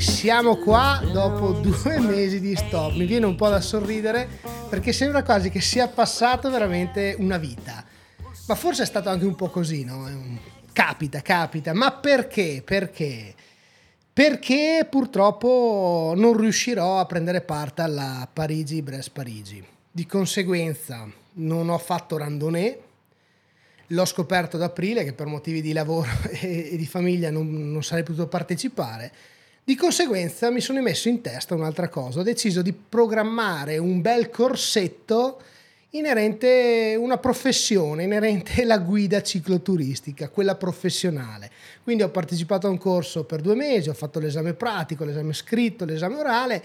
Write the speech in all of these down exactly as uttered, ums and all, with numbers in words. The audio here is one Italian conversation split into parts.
Siamo qua dopo due mesi di stop, mi viene un po' da sorridere perché sembra quasi che sia passato veramente una vita, ma forse è stato anche un po' così, no? Capita, capita, ma perché? Perché? Perché purtroppo non riuscirò a prendere parte alla Parigi-Brest-Parigi, di conseguenza non ho fatto randonnée. L'ho scoperto ad aprile che per motivi di lavoro e di famiglia non, non sarei potuto partecipare. Di conseguenza mi sono messo in testa un'altra cosa, ho deciso di programmare un bel corsetto inerente una professione, inerente alla guida cicloturistica, quella professionale. Quindi ho partecipato a un corso per due mesi, ho fatto l'esame pratico, l'esame scritto, l'esame orale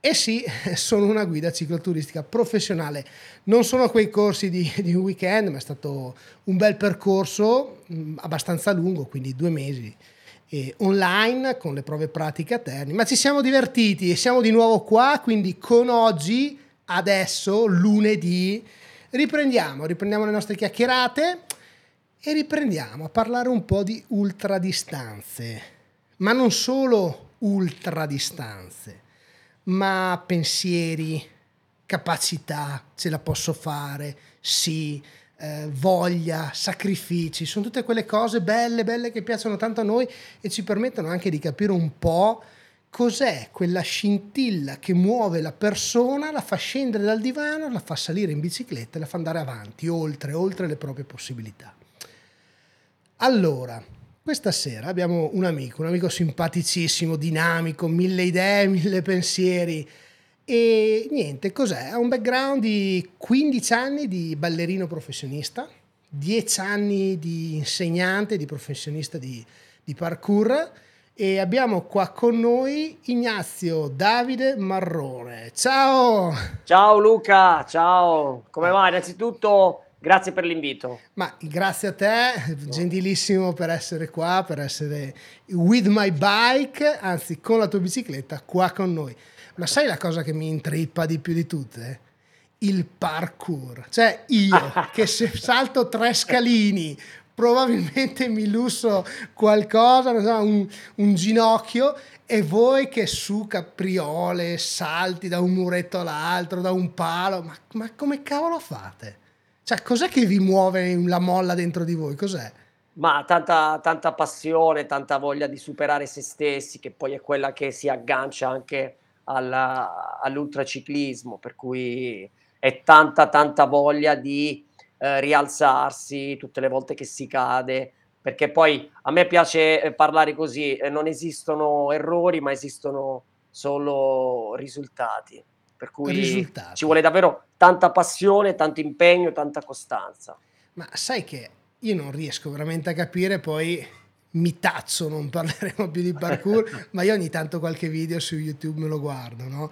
e sì, sono una guida cicloturistica professionale. Non sono quei corsi di, di un weekend, ma è stato un bel percorso abbastanza lungo, quindi due mesi. Online con le prove pratiche a Terni, ma ci siamo divertiti e siamo di nuovo qua, quindi con oggi, adesso, lunedì, riprendiamo, riprendiamo le nostre chiacchierate e riprendiamo a parlare un po' di ultradistanze, ma non solo ultradistanze, ma pensieri, capacità, ce la posso fare, sì, Eh, voglia, sacrifici, sono tutte quelle cose belle belle che piacciono tanto a noi e ci permettono anche di capire un po' cos'è quella scintilla che muove la persona, la fa scendere dal divano, la fa salire in bicicletta e la fa andare avanti, oltre, oltre le proprie possibilità. Allora, questa sera abbiamo un amico, un amico simpaticissimo, dinamico, mille idee, mille pensieri. E niente, cos'è? Ha un background di quindici anni di ballerino professionista, dieci anni di insegnante, di professionista di, di parkour e abbiamo qua con noi Ignazio Davide Marrone. Ciao! Ciao Luca, ciao! Come va? Innanzitutto grazie per l'invito. Ma grazie a te, gentilissimo per essere qua, per essere with my bike, anzi con la tua bicicletta qua con noi. Ma sai la cosa che mi intrippa di più di tutte? Il parkour. Cioè io che se salto tre scalini probabilmente mi lusso qualcosa, non so, un, un ginocchio, e voi che su capriole salti da un muretto all'altro, da un palo, ma, ma come cavolo fate? Cioè cos'è che vi muove la molla dentro di voi? Cos'è? Ma tanta, tanta passione, tanta voglia di superare se stessi, che poi è quella che si aggancia anche Alla, all'ultraciclismo, per cui è tanta tanta voglia di eh, rialzarsi tutte le volte che si cade, perché poi a me piace eh, parlare così, eh, non esistono errori ma esistono solo risultati, per cui risultati. Ci vuole davvero tanta passione, tanto impegno, tanta costanza. Ma sai che io non riesco veramente a capire, poi mi taccio, non parleremo più di parkour, ma io ogni tanto qualche video su YouTube me lo guardo, no?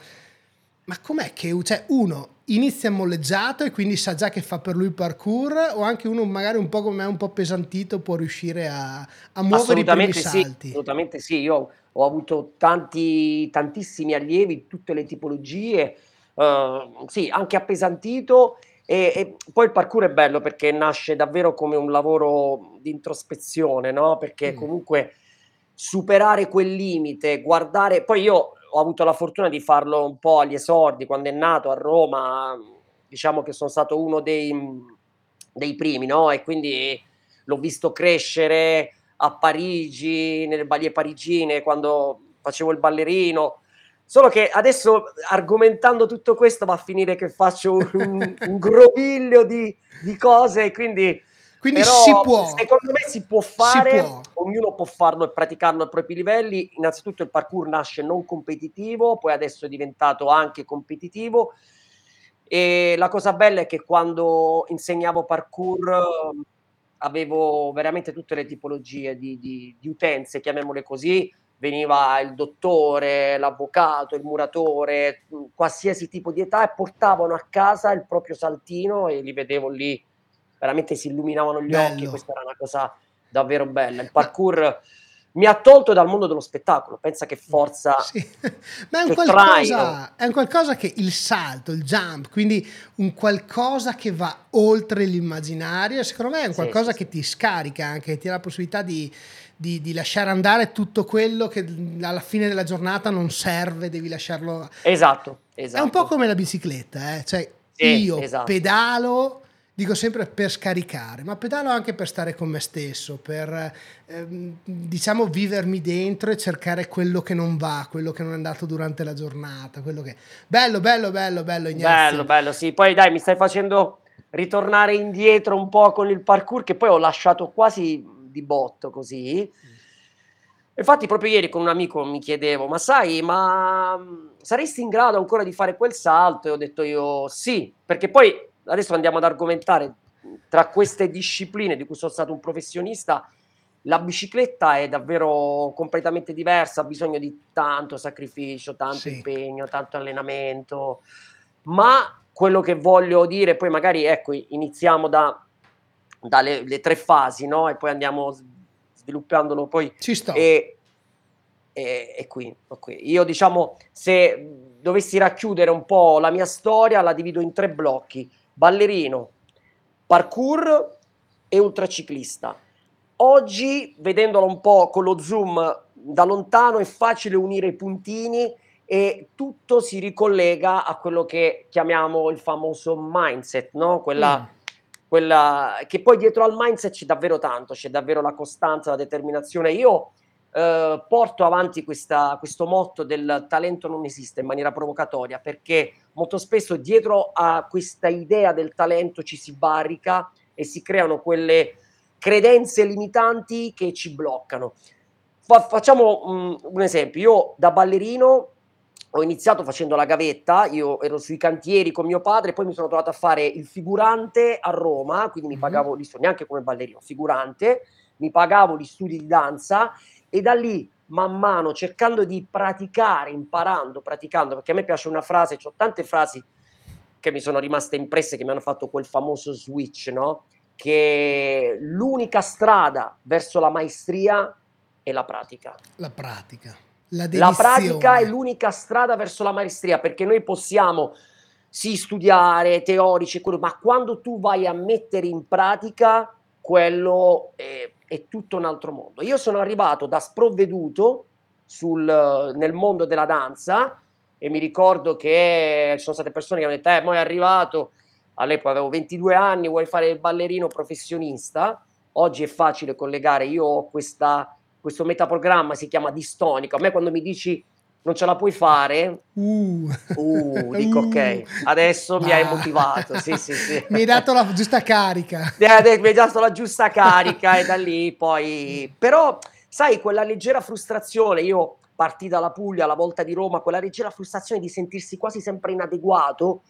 Ma com'è che cioè, uno inizia molleggiato e quindi sa già che fa per lui parkour, o anche uno magari un po' come me, un po' pesantito, può riuscire a, a muovere i primi salti? Sì, assolutamente sì, io ho avuto tanti, tantissimi allievi, tutte le tipologie, uh, sì, anche appesantito. E, e poi il parkour è bello perché nasce davvero come un lavoro di introspezione, no? Perché comunque superare quel limite, guardare. Poi io ho avuto la fortuna di farlo un po' agli esordi, quando è nato a Roma, diciamo che sono stato uno dei, dei primi, no? E quindi l'ho visto crescere a Parigi, nelle balie parigine, quando facevo il ballerino. Solo che adesso, argomentando tutto questo, va a finire che faccio un, un groviglio di, di cose, e quindi Quindi però, si può. Secondo me si può fare, si può. Ognuno può farlo e praticarlo ai propri livelli. Innanzitutto il parkour nasce non competitivo, poi adesso è diventato anche competitivo. E la cosa bella è che quando insegnavo parkour avevo veramente tutte le tipologie di, di, di utenze, chiamiamole così. Veniva il dottore, l'avvocato, il muratore, qualsiasi tipo di età, e portavano a casa il proprio saltino e li vedevo lì, veramente si illuminavano gli bello. Occhi. Questa era una cosa davvero bella. Il parkour Ma... mi ha tolto dal mondo dello spettacolo, pensa che forza sì. Ma è un, qualcosa, è un qualcosa che il salto, il jump, quindi un qualcosa che va oltre l'immaginario, secondo me è un qualcosa sì, sì, che ti scarica anche, che ti dà la possibilità di, di, di lasciare andare tutto quello che alla fine della giornata non serve, devi lasciarlo. Esatto, esatto. È un po' come la bicicletta, eh? Cioè sì, io esatto. pedalo... Dico sempre per scaricare, ma pedalo anche per stare con me stesso, per ehm, diciamo vivermi dentro e cercare quello che non va, quello che non è andato durante la giornata, quello che... Bello, bello, bello, bello, Ignazio. Bello, bello, sì. Poi dai, mi stai facendo ritornare indietro un po' con il parkour, che poi ho lasciato quasi di botto così. Infatti proprio ieri con un amico mi chiedevo, ma sai, ma saresti in grado ancora di fare quel salto? E ho detto io sì, perché poi... Adesso andiamo ad argomentare tra queste discipline di cui sono stato un professionista. La bicicletta è davvero completamente diversa, ha bisogno di tanto sacrificio, tanto sì. impegno, tanto allenamento. Ma quello che voglio dire, poi magari ecco, iniziamo da dalle le tre fasi, no? E poi andiamo sviluppandolo poi. Ci sto. E, e, e qui, okay. Io diciamo, se dovessi racchiudere un po' la mia storia, la divido in tre blocchi: ballerino, parkour e ultraciclista. Oggi, vedendolo un po' con lo zoom da lontano, è facile unire i puntini e tutto si ricollega a quello che chiamiamo il famoso mindset, no? Quella, mm. quella che poi dietro al mindset c'è davvero tanto, c'è davvero la costanza, la determinazione. Io eh, porto avanti questa, questo motto del talento non esiste in maniera provocatoria, perché molto spesso dietro a questa idea del talento ci si barrica e si creano quelle credenze limitanti che ci bloccano. Fa- facciamo um, un esempio. Io da ballerino ho iniziato facendo la gavetta, io ero sui cantieri con mio padre, poi mi sono trovato a fare il figurante a Roma, quindi mi pagavo gli studi, neanche come ballerino, figurante, mi pagavo gli studi di danza, e da lì man mano, cercando di praticare, imparando, praticando, perché a me piace una frase, ho tante frasi che mi sono rimaste impresse, che mi hanno fatto quel famoso switch, no? Che l'unica strada verso la maestria è la pratica. La pratica. La, la pratica è l'unica strada verso la maestria, perché noi possiamo, sì, studiare, teorici, quello, ma quando tu vai a mettere in pratica, quello è... è tutto un altro mondo. Io sono arrivato da sprovveduto sul, nel mondo della danza, e mi ricordo che ci sono state persone che mi hanno detto eh, mo è arrivato, all'epoca avevo ventidue anni, vuoi fare il ballerino professionista? Oggi è facile collegare, io ho questa, questo metaprogramma, si chiama distonico. A me quando mi dici non ce la puoi fare, uh. Uh, dico uh. ok, adesso bah. Mi hai motivato, sì, sì, sì. Mi hai dato la giusta carica. Mi hai dato la giusta carica e da lì poi... Però, sai, quella leggera frustrazione, io partì dalla Puglia alla volta di Roma, quella leggera frustrazione di sentirsi quasi sempre inadeguato,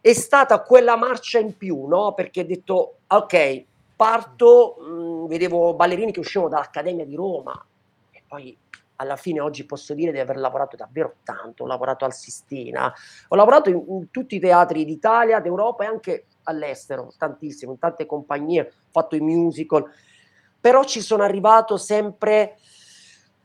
è stata quella marcia in più, no? Perché ho detto, ok, parto, mh, vedevo ballerini che uscivano dall'Accademia di Roma, e poi... Alla fine oggi posso dire di aver lavorato davvero tanto, ho lavorato al Sistina, ho lavorato in, in tutti i teatri d'Italia, d'Europa e anche all'estero, tantissimo, in tante compagnie, ho fatto i musical, però ci sono arrivato sempre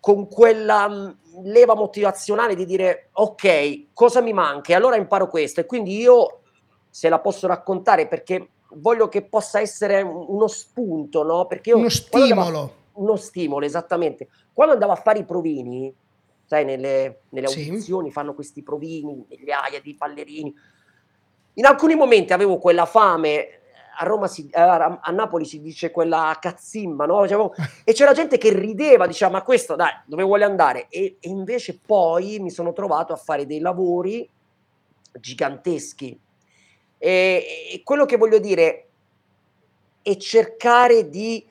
con quella mh, leva motivazionale di dire ok, cosa mi manca? E allora imparo questo, e quindi io se la posso raccontare perché voglio che possa essere uno spunto, no? Perché io, uno stimolo. Uno stimolo, esattamente. Quando andavo a fare i provini, sai, nelle, nelle audizioni sì. fanno questi provini, migliaia di ballerini. In alcuni momenti avevo quella fame, a Roma si, a, a Napoli si dice quella cazzimma, no? Cioè, e c'era gente che rideva, diceva, ma questo dai, dove vuole andare? E, e invece poi mi sono trovato a fare dei lavori giganteschi. E, e quello che voglio dire... e cercare di...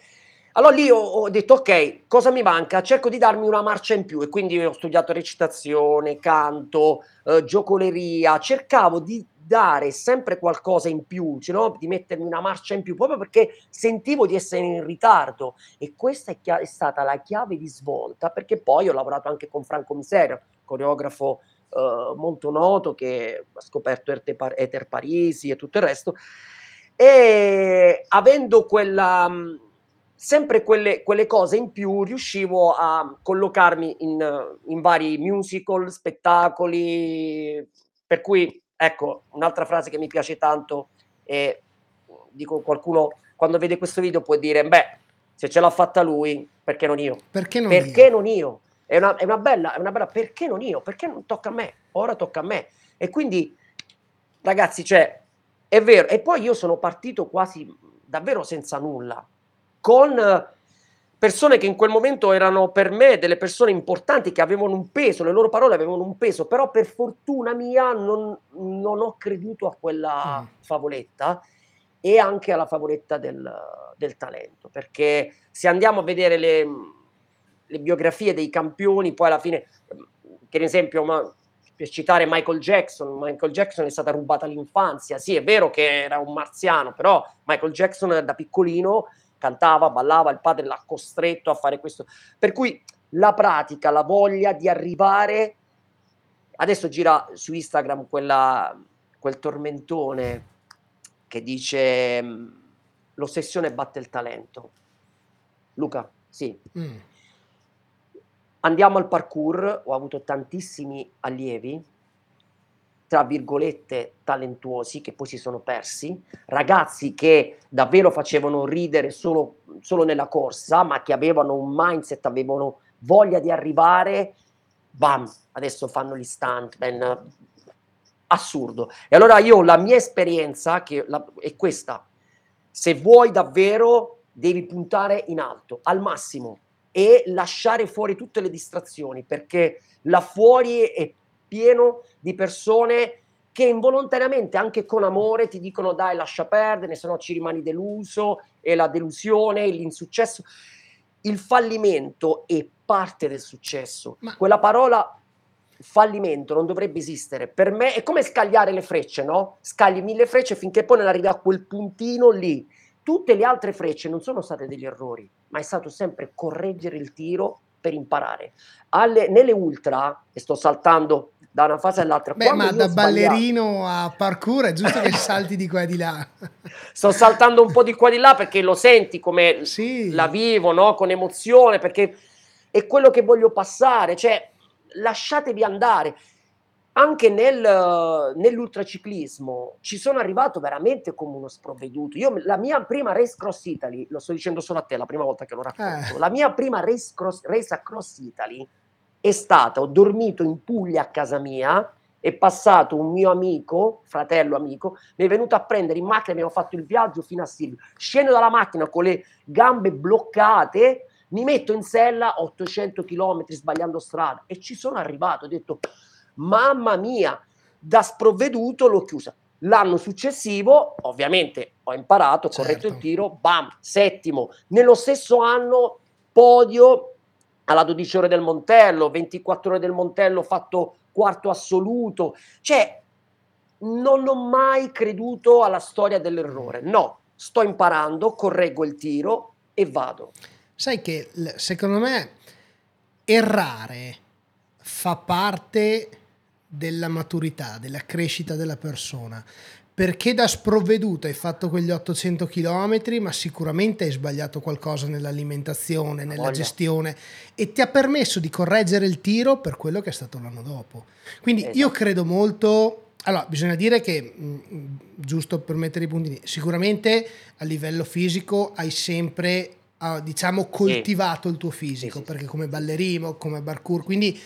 Allora lì ho, ho detto, ok, cosa mi manca? Cerco di darmi una marcia in più, e quindi ho studiato recitazione, canto, eh, giocoleria, cercavo di dare sempre qualcosa in più, cioè, no? Di mettermi una marcia in più, proprio perché sentivo di essere in ritardo, e questa è, chia- è stata la chiave di svolta, perché poi ho lavorato anche con Franco Miseria, coreografo eh, molto noto, che ha scoperto Eter Par- Eter Parisi e tutto il resto, e avendo quella, mh, sempre quelle, quelle cose in più, riuscivo a collocarmi in, in vari musical, spettacoli, per cui ecco, un'altra frase che mi piace tanto, e dico, qualcuno quando vede questo video può dire, beh, se ce l'ha fatta lui, perché non io? Perché non, perché io? non io? È una, è una bella, è una bella, perché non io? Perché non tocca a me? Ora tocca a me. E quindi, ragazzi, cioè, è vero. E poi io sono partito quasi davvero senza nulla, con persone che in quel momento erano per me delle persone importanti, che avevano un peso, le loro parole avevano un peso, però per fortuna mia non, non ho creduto a quella mm. favoletta, e anche alla favoletta del, del talento, perché se andiamo a vedere le, le biografie dei campioni, poi alla fine, per esempio, ma, per citare Michael Jackson, Michael Jackson è stata rubata l'infanzia, sì è vero che era un marziano, però Michael Jackson da piccolino cantava, ballava, il padre l'ha costretto a fare questo. Per cui la pratica, la voglia di arrivare... Adesso gira su Instagram quella, quel tormentone che dice l'ossessione batte il talento. Luca, sì. Mm. Andiamo al parkour, ho avuto tantissimi allievi, tra virgolette talentuosi, che poi si sono persi, ragazzi che davvero facevano ridere solo, solo nella corsa, ma che avevano un mindset, avevano voglia di arrivare, bam, adesso fanno gli stuntman, assurdo. E allora io la mia esperienza che la, è questa, se vuoi davvero devi puntare in alto, al massimo, e lasciare fuori tutte le distrazioni, perché là fuori è pieno di persone che involontariamente, anche con amore, ti dicono dai, lascia perdere, se no ci rimani deluso, e la delusione, l'insuccesso, il fallimento è parte del successo. Ma... quella parola fallimento non dovrebbe esistere, per me è come scagliare le frecce, no? Scagli mille frecce finché poi non arrivi a quel puntino lì, tutte le altre frecce non sono state degli errori, ma è stato sempre correggere il tiro per imparare. Alle, nelle ultra, e sto saltando da una fase all'altra. Beh, ma da ballerino a parkour è giusto che salti di qua e di là. Sto saltando un po' di qua e di là perché lo senti come sì. la vivo, no? Con emozione, perché è quello che voglio passare, cioè lasciatevi andare. Anche nel, nell'ultraciclismo ci sono arrivato veramente come uno sprovveduto. Io la mia prima Race Cross Italy, lo sto dicendo solo a te, la prima volta che lo racconto, eh. la mia prima race, cross, race Across Italy è stata, ho dormito in Puglia a casa mia, è passato un mio amico, fratello amico, mi è venuto a prendere in macchina, abbiamo fatto il viaggio fino a Silvio, scendo dalla macchina con le gambe bloccate, mi metto in sella ottocento chilometri sbagliando strada, e ci sono arrivato, ho detto... mamma mia, da sprovveduto l'ho chiusa. L'anno successivo ovviamente ho imparato, ho corretto certo. il tiro, bam, settimo. Nello stesso anno podio alla dodici ore del Montello, ventiquattro ore del Montello, fatto quarto assoluto. Cioè non ho mai creduto alla storia dell'errore, no, sto imparando, correggo il tiro e vado. Sai che secondo me errare fa parte della maturità, della crescita della persona, perché da sprovveduto hai fatto quegli ottocento chilometri, ma sicuramente hai sbagliato qualcosa nell'alimentazione, nella gestione, e ti ha permesso di correggere il tiro per quello che è stato l'anno dopo. Quindi esatto. io credo molto... Allora, bisogna dire che, mh, giusto per mettere i puntini, sicuramente a livello fisico hai sempre, uh, diciamo, coltivato sì. il tuo fisico, sì, sì. perché come ballerino, come parkour, quindi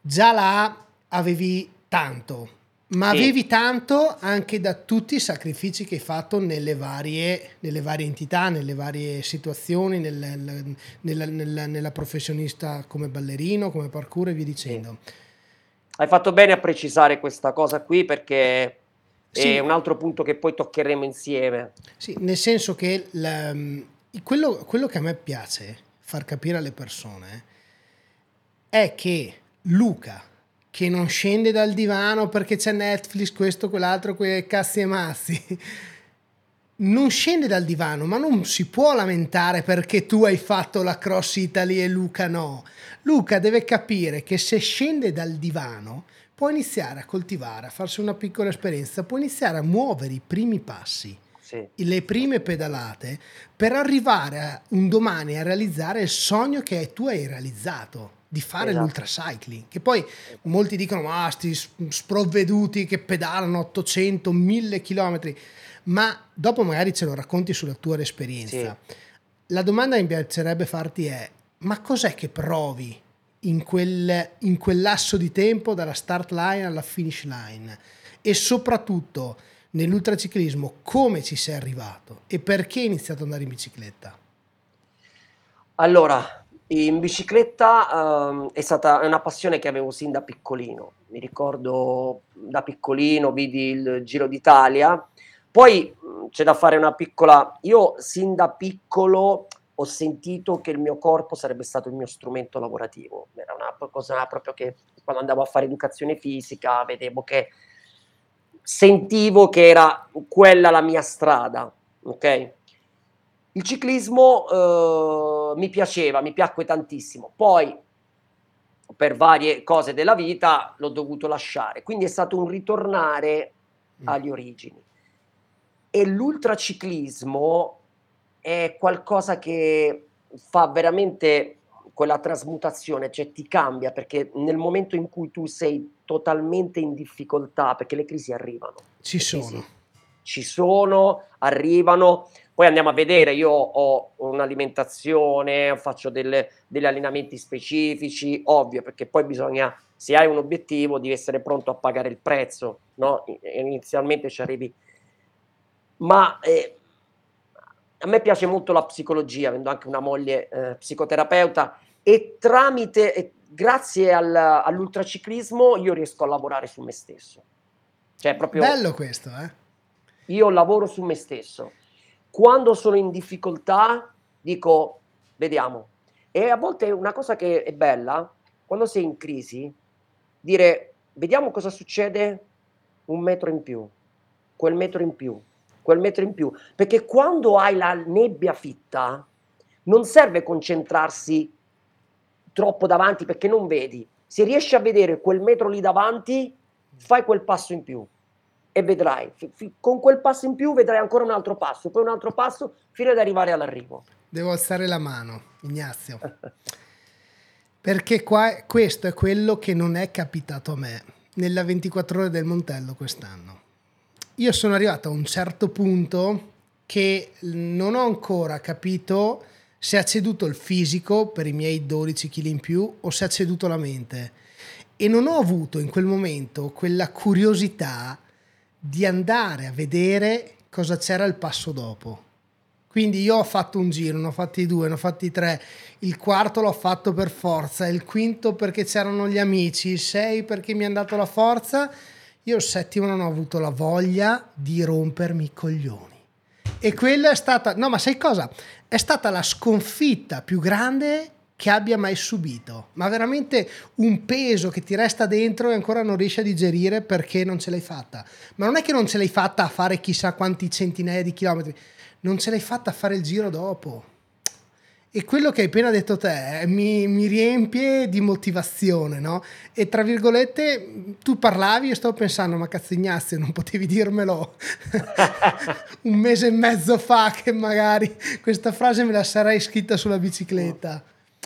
già là avevi tanto, ma sì. avevi tanto anche da tutti i sacrifici che hai fatto nelle varie, nelle varie entità, nelle varie situazioni, nel, nella, nella, nella professionista come ballerino, come parkour e via dicendo. Sì. Hai fatto bene a precisare questa cosa qui, perché Sì. È un altro punto che poi toccheremo insieme. Sì, nel senso che la, quello, quello che a me piace far capire alle persone è che Luca, che non scende dal divano perché c'è Netflix, questo, quell'altro, quei cazzi e mazzi, non scende dal divano, ma non si può lamentare perché tu hai fatto la Cross Italy e Luca no. Luca deve capire che se scende dal divano può iniziare a coltivare, a farsi una piccola esperienza, può iniziare a muovere i primi passi, sì, le prime pedalate, per arrivare a, un domani a realizzare il sogno che tu hai realizzato, di fare, esatto, l'ultracycling, che poi molti dicono ma ah, sti sprovveduti che pedalano ottocento, mille chilometri, ma dopo magari ce lo racconti sulla tua esperienza. Sì. La domanda che mi piacerebbe farti è: ma cos'è che provi in quel, in quel lasso di tempo dalla start line alla finish line, e soprattutto nell'ultraciclismo come ci sei arrivato e perché hai iniziato ad andare in bicicletta? Allora, in bicicletta um, è stata una passione che avevo sin da piccolino. Mi ricordo da piccolino vidi il Giro d'Italia. Poi c'è da fare una piccola... Io sin da piccolo ho sentito che il mio corpo sarebbe stato il mio strumento lavorativo. Era una cosa proprio che quando andavo a fare educazione fisica vedevo che... Sentivo che era quella la mia strada, ok? Il ciclismo eh, mi piaceva, mi piacque tantissimo, poi per varie cose della vita l'ho dovuto lasciare, quindi è stato un ritornare mm. agli origini. E l'ultraciclismo è qualcosa che fa veramente quella trasmutazione, cioè ti cambia, perché nel momento in cui tu sei totalmente in difficoltà, perché le crisi arrivano. Ci sono. Crisi, ci sono, arrivano... Poi andiamo a vedere, io ho un'alimentazione, faccio delle, degli allenamenti specifici, ovvio, perché poi bisogna, se hai un obiettivo, devi essere pronto a pagare il prezzo, no? Inizialmente ci arrivi. Ma eh, a me piace molto la psicologia, avendo anche una moglie eh, psicoterapeuta, e tramite, eh, grazie al, all'ultraciclismo, io riesco a lavorare su me stesso. Cioè, proprio, bello questo, eh? Io lavoro su me stesso. Quando sono in difficoltà dico, vediamo. E a volte una cosa che è bella, quando sei in crisi, dire, vediamo cosa succede un metro in più, quel metro in più, quel metro in più. Perché quando hai la nebbia fitta, non serve concentrarsi troppo davanti perché non vedi. Se riesci a vedere quel metro lì davanti, fai quel passo in più. E vedrai, f- f- con quel passo in più vedrai ancora un altro passo, poi un altro passo, fino ad arrivare all'arrivo. Devo alzare la mano, Ignazio, perché qua, questo è quello che non è capitato a me nella ventiquattro ore del Montello quest'anno. Io sono arrivato a un certo punto che non ho ancora capito se ha ceduto il fisico per i miei dodici chili in più o se ha ceduto la mente, e non ho avuto in quel momento quella curiosità di andare a vedere cosa c'era il passo dopo. Quindi io ho fatto un giro, ne ho fatti due, ne ho fatti tre, il quarto l'ho fatto per forza, il quinto perché c'erano gli amici, il sei perché mi hanno dato la forza. Io il settimo non ho avuto la voglia di rompermi i coglioni, e quella è stata, no ma sai cosa? È stata la sconfitta più grande che abbia mai subito, ma veramente un peso che ti resta dentro e ancora non riesci a digerire perché non ce l'hai fatta. Ma non è che non ce l'hai fatta a fare chissà quanti centinaia di chilometri, non ce l'hai fatta a fare il giro dopo. E quello che hai appena detto te eh, mi, mi riempie di motivazione, no? E tra virgolette tu parlavi e stavo pensando, ma cazzo Ignazio, non potevi dirmelo un mese e mezzo fa, che magari questa frase me la sarei scritta sulla bicicletta.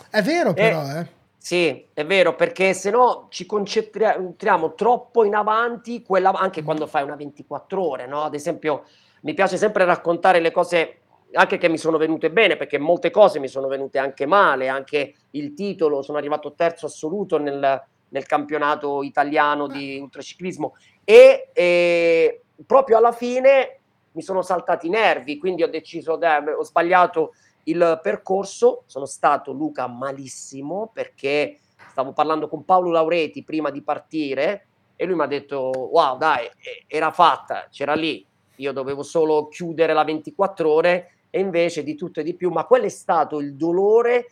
È vero però, eh, eh? Sì, è vero, perché se no ci concentriamo troppo in avanti, quella, anche quando fai una ventiquattro ore, no? Ad esempio, mi piace sempre raccontare le cose anche che mi sono venute bene, perché molte cose mi sono venute anche male, anche il titolo, sono arrivato terzo assoluto nel, nel campionato italiano di ultraciclismo, e, e proprio alla fine mi sono saltati i nervi, quindi ho deciso, dai, ho sbagliato il percorso, sono stato, Luca, malissimo, perché stavo parlando con Paolo Laureti prima di partire e lui mi ha detto wow, dai, era fatta, c'era lì, io dovevo solo chiudere la ventiquattro ore e invece di tutto e di più. Ma quello è stato il dolore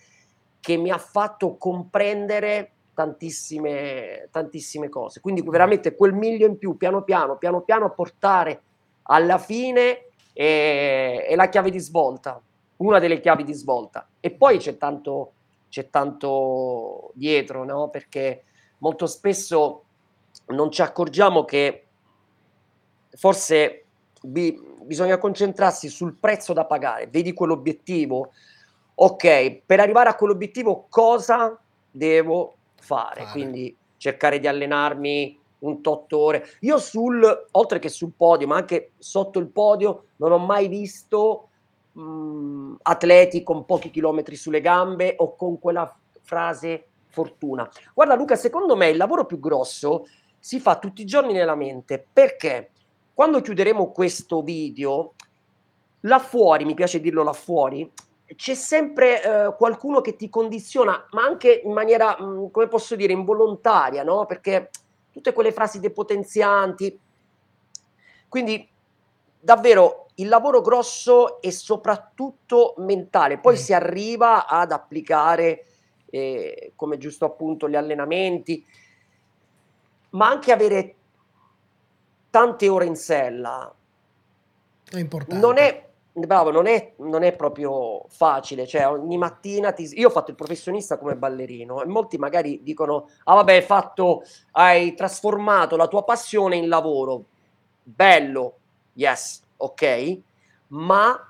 che mi ha fatto comprendere tantissime, tantissime cose, quindi veramente quel miglio in più piano piano piano piano a portare alla fine è, è la chiave di svolta, una delle chiavi di svolta. E poi c'è tanto, c'è tanto dietro, no? Perché molto spesso non ci accorgiamo che forse bi- bisogna concentrarsi sul prezzo da pagare. Vedi quell'obiettivo, ok, per arrivare a quell'obiettivo cosa devo fare? Fare. Quindi cercare di allenarmi un tot ore. Io sul, oltre che sul podio, ma anche sotto il podio, non ho mai visto mh, atleti con pochi chilometri sulle gambe o con quella frase fortuna. Guarda Luca, secondo me il lavoro più grosso si fa tutti i giorni nella mente, perché quando chiuderemo questo video, là fuori, mi piace dirlo là fuori, c'è sempre eh, qualcuno che ti condiziona, ma anche in maniera, mh, come posso dire, involontaria, no? Perché tutte quelle frasi depotenzianti. Quindi davvero il lavoro grosso è soprattutto mentale, poi mm. si arriva ad applicare eh, come giusto appunto gli allenamenti, ma anche avere tante ore in sella è importante. Non è, bravo, non è, non è proprio facile, cioè ogni mattina ti, io ho fatto il professionista come ballerino e molti magari dicono ah vabbè hai fatto, hai trasformato la tua passione in lavoro, bello, yes, ok, ma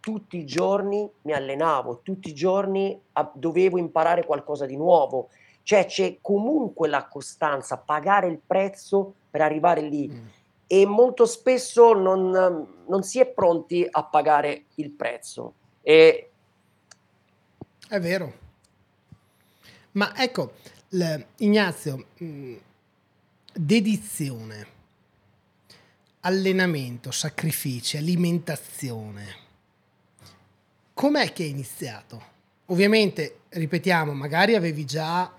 tutti i giorni mi allenavo, tutti i giorni dovevo imparare qualcosa di nuovo, cioè c'è comunque la costanza, pagare il prezzo per arrivare lì. Mm. E molto spesso non, non si è pronti a pagare il prezzo. E... È vero. Ma ecco, Ignazio, dedizione, allenamento, sacrifici, alimentazione. Com'è che è iniziato? Ovviamente, ripetiamo, magari avevi già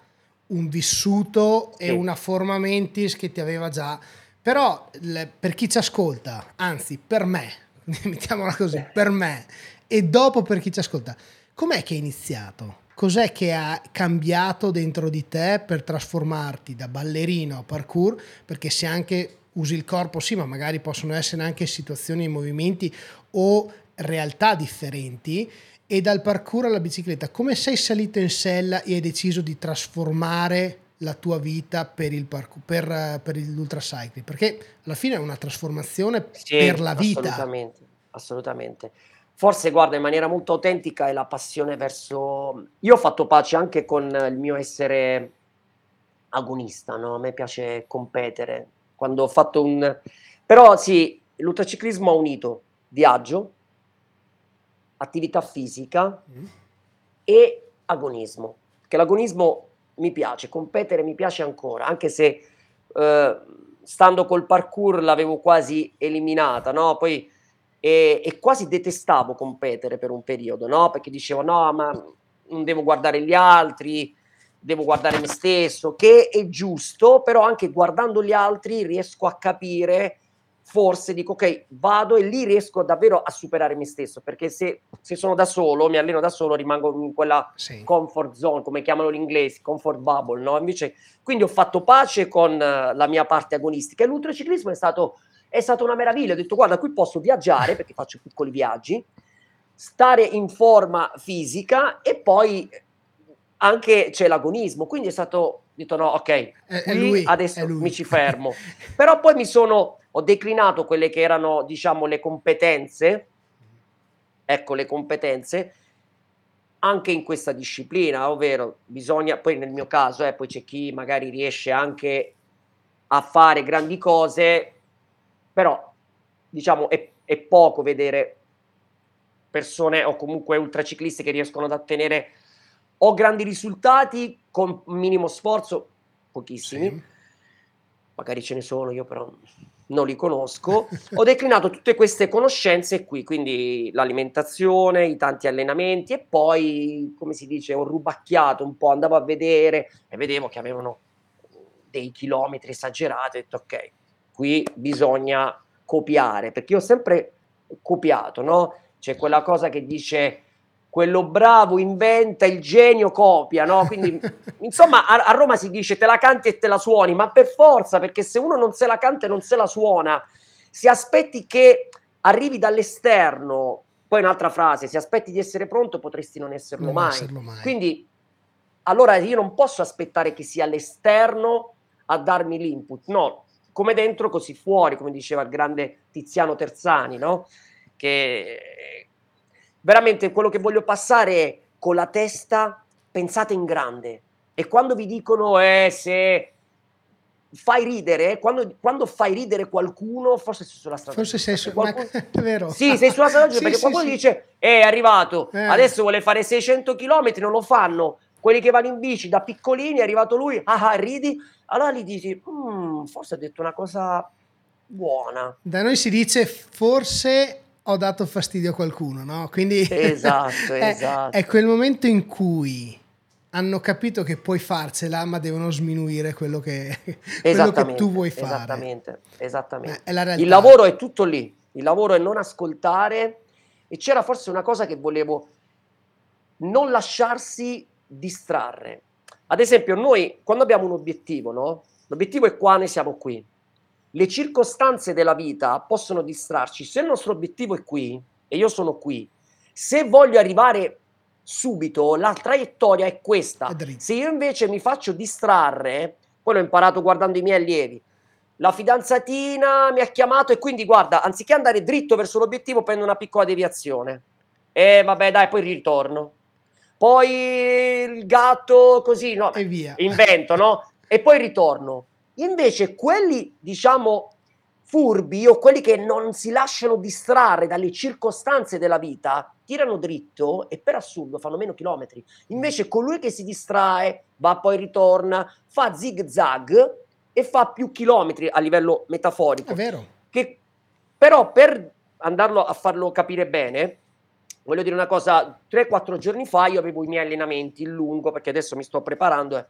un vissuto sì. e una forma mentis che ti aveva già... Però le, per chi ci ascolta, anzi per me, mettiamola così, Beh. per me, e dopo per chi ci ascolta, com'è che è iniziato? Cos'è che ha cambiato dentro di te per trasformarti da ballerino a parkour? Perché se anche usi il corpo, sì, ma magari possono essere anche situazioni e movimenti o realtà differenti, e dal parkour alla bicicletta, come sei salito in sella e hai deciso di trasformare la tua vita per il parkour, per, per l'ultracycling, perché alla fine è una trasformazione sì, per la vita. Assolutamente, assolutamente. Forse guarda, in maniera molto autentica è la passione verso... Io ho fatto pace anche con il mio essere agonista, no? A me piace competere. Quando ho fatto un... Però sì, l'ultraciclismo ha unito viaggio, attività fisica mm. e agonismo, che l'agonismo mi piace, competere mi piace ancora, anche se eh, stando col parkour l'avevo quasi eliminata, no? Poi e, e quasi detestavo competere per un periodo, no? Perché dicevo no, ma non devo guardare gli altri, devo guardare me stesso, che è giusto, però anche guardando gli altri riesco a capire, forse dico ok, vado e lì riesco davvero a superare me stesso, perché se, se sono da solo, mi alleno da solo, rimango in quella sì. comfort zone, come chiamano gli inglesi, comfort bubble, no? Invece, quindi ho fatto pace con uh, la mia parte agonistica e l'ultraciclismo è stato, è stato una meraviglia. Ho detto guarda, qui posso viaggiare, perché faccio piccoli viaggi, stare in forma fisica e poi anche c'è l'agonismo, quindi è stato, detto no, ok, è, è lui, adesso è lui. Mi ci fermo. Però poi mi sono... Ho declinato quelle che erano, diciamo, le competenze, ecco, le competenze, anche in questa disciplina, ovvero bisogna, poi nel mio caso, eh, poi c'è chi magari riesce anche a fare grandi cose, però, diciamo, è, è poco vedere persone o comunque ultraciclisti che riescono ad ottenere o grandi risultati con minimo sforzo, pochissimi, sì. Magari ce ne sono, io però... non li conosco. Ho declinato tutte queste conoscenze qui, quindi l'alimentazione, i tanti allenamenti e poi, come si dice, ho rubacchiato un po', andavo a vedere e vedevo che avevano dei chilometri esagerati, ho detto ok, qui bisogna copiare, perché io ho sempre copiato, no? C'è quella cosa che dice quello bravo inventa, il genio copia, no? Quindi insomma a, a Roma si dice te la canti e te la suoni, ma per forza, perché se uno non se la canta e non se la suona, si aspetti che arrivi dall'esterno, poi un'altra frase, se aspetti di essere pronto potresti non esserlo, non mai. esserlo mai. Quindi allora io non posso aspettare che sia l'esterno a darmi l'input, no, come dentro così fuori, come diceva il grande Tiziano Terzani, no? Che veramente quello che voglio passare è con la testa pensate in grande, e quando vi dicono eh, se fai ridere, quando, quando fai ridere qualcuno forse sei sulla strada, forse sei su, qualcuno, ma è vero. Sì, sei sulla strada sì, perché sì, qualcuno sì. dice eh, è arrivato, eh. adesso vuole fare seicento chilometri, non lo fanno, quelli che vanno in bici da piccolini, è arrivato lui, ah ah, ridi, allora gli dici mm, forse ha detto una cosa buona. Da noi si dice forse ho dato fastidio a qualcuno, no? Quindi esatto, è, esatto. è quel momento in cui hanno capito che puoi farcela, ma devono sminuire quello che, quello che tu vuoi fare. Esattamente, esattamente. Eh, è la realtà. Il lavoro è tutto lì, il lavoro è non ascoltare, e c'era forse una cosa che volevo, non lasciarsi distrarre. Ad esempio noi quando abbiamo un obiettivo, no? L'obiettivo è qua, ne siamo qui. Le circostanze della vita possono distrarci. Se il nostro obiettivo è qui e io sono qui, se voglio arrivare subito, la traiettoria è questa. Se io invece mi faccio distrarre, poi l'ho imparato guardando i miei allievi, la fidanzatina mi ha chiamato e quindi guarda, anziché andare dritto verso l'obiettivo, prendo una piccola deviazione. E vabbè dai, poi ritorno. Poi il gatto così, no? E via. Invento, no? E poi ritorno. Invece quelli, diciamo, furbi o quelli che non si lasciano distrarre dalle circostanze della vita, tirano dritto e per assurdo fanno meno chilometri. Invece colui che si distrae, va poi ritorna, fa zig zag e fa più chilometri a livello metaforico. È vero. Che, però per andarlo a farlo capire bene, voglio dire una cosa, tre quattro giorni fa io avevo i miei allenamenti in lungo, perché adesso mi sto preparando, eh.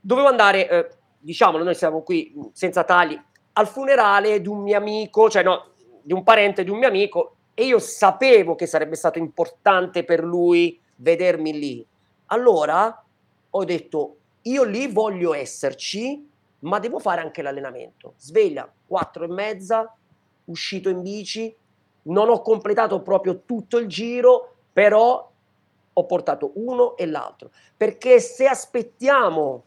dovevo andare... Eh, diciamolo, noi siamo qui senza tagli, al funerale di un mio amico, cioè no, di un parente di un mio amico, e io sapevo che sarebbe stato importante per lui vedermi lì. Allora ho detto, io lì voglio esserci, ma devo fare anche l'allenamento. Sveglia, quattro e mezza, uscito in bici, non ho completato proprio tutto il giro, però ho portato uno e l'altro. Perché se aspettiamo...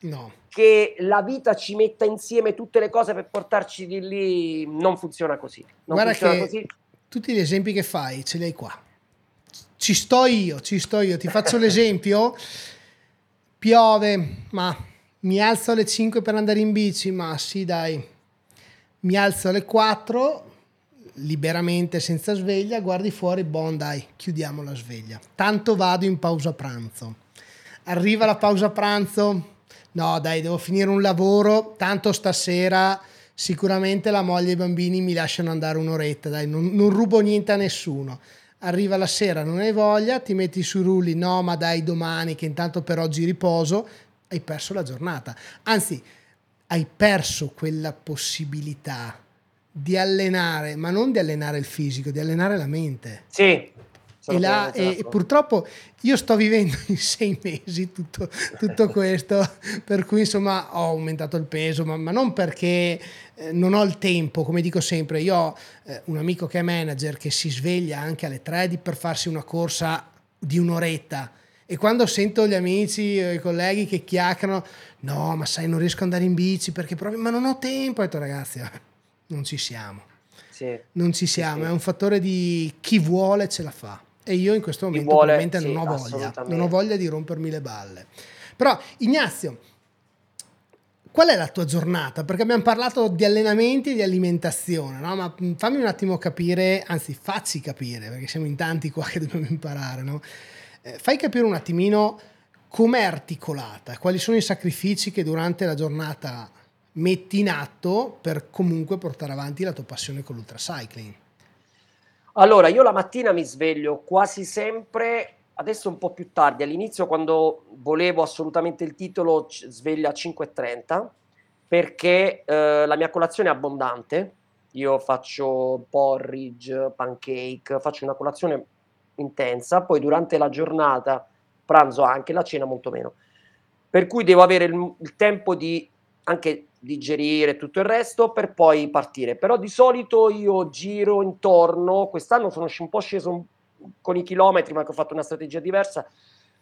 No. che la vita ci metta insieme tutte le cose per portarci di lì, non funziona così. Non Guarda funziona che così. Tutti gli esempi che fai ce li hai qua. Ci sto io, ci sto io. Ti faccio l'esempio. Piove, ma mi alzo alle cinque per andare in bici, ma sì dai. Mi alzo alle quattro, liberamente senza sveglia, guardi fuori, bon dai, chiudiamo la sveglia. Tanto vado in pausa pranzo. Arriva la pausa pranzo. No dai, devo finire un lavoro, tanto stasera sicuramente la moglie e i bambini mi lasciano andare un'oretta, dai, non, non rubo niente a nessuno. Arriva la sera, non hai voglia, ti metti sui rulli, no ma dai domani che intanto per oggi riposo, hai perso la giornata. Anzi, hai perso quella possibilità di allenare, ma non di allenare il fisico, di allenare la mente. Sì. E, là, e purtroppo io sto vivendo in sei mesi tutto, tutto questo, per cui insomma ho aumentato il peso, ma, ma non perché eh, non ho il tempo, come dico sempre, io ho eh, un amico che è manager che si sveglia anche alle tre per farsi una corsa di un'oretta, e quando sento gli amici o i colleghi che chiacchierano, no ma sai non riesco ad andare in bici perché proprio, ma non ho tempo, ho detto ragazzi non ci siamo, sì. non ci siamo, sì, sì. È un fattore di chi vuole ce la fa. E io in questo momento vuole, veramente sì, non ho voglia, non ho voglia di rompermi le balle. Però Ignazio, qual è la tua giornata? Perché abbiamo parlato di allenamenti e di alimentazione, no? Ma fammi un attimo capire, anzi facci capire, perché siamo in tanti qua che dobbiamo imparare, no? Eh, fai capire un attimino com'è articolata, quali sono i sacrifici che durante la giornata metti in atto per comunque portare avanti la tua passione con l'ultracycling. Allora, io la mattina mi sveglio quasi sempre adesso un po' più tardi. All'inizio, quando volevo assolutamente il titolo, sveglio a cinque e trenta, perché eh, la mia colazione è abbondante. Io faccio porridge, pancake, faccio una colazione intensa, poi durante la giornata pranzo anche, la cena molto meno, per cui devo avere il, il tempo di anche digerire tutto il resto per poi partire. Però di solito io giro intorno, quest'anno sono un po' sceso con i chilometri, ma che ho fatto una strategia diversa,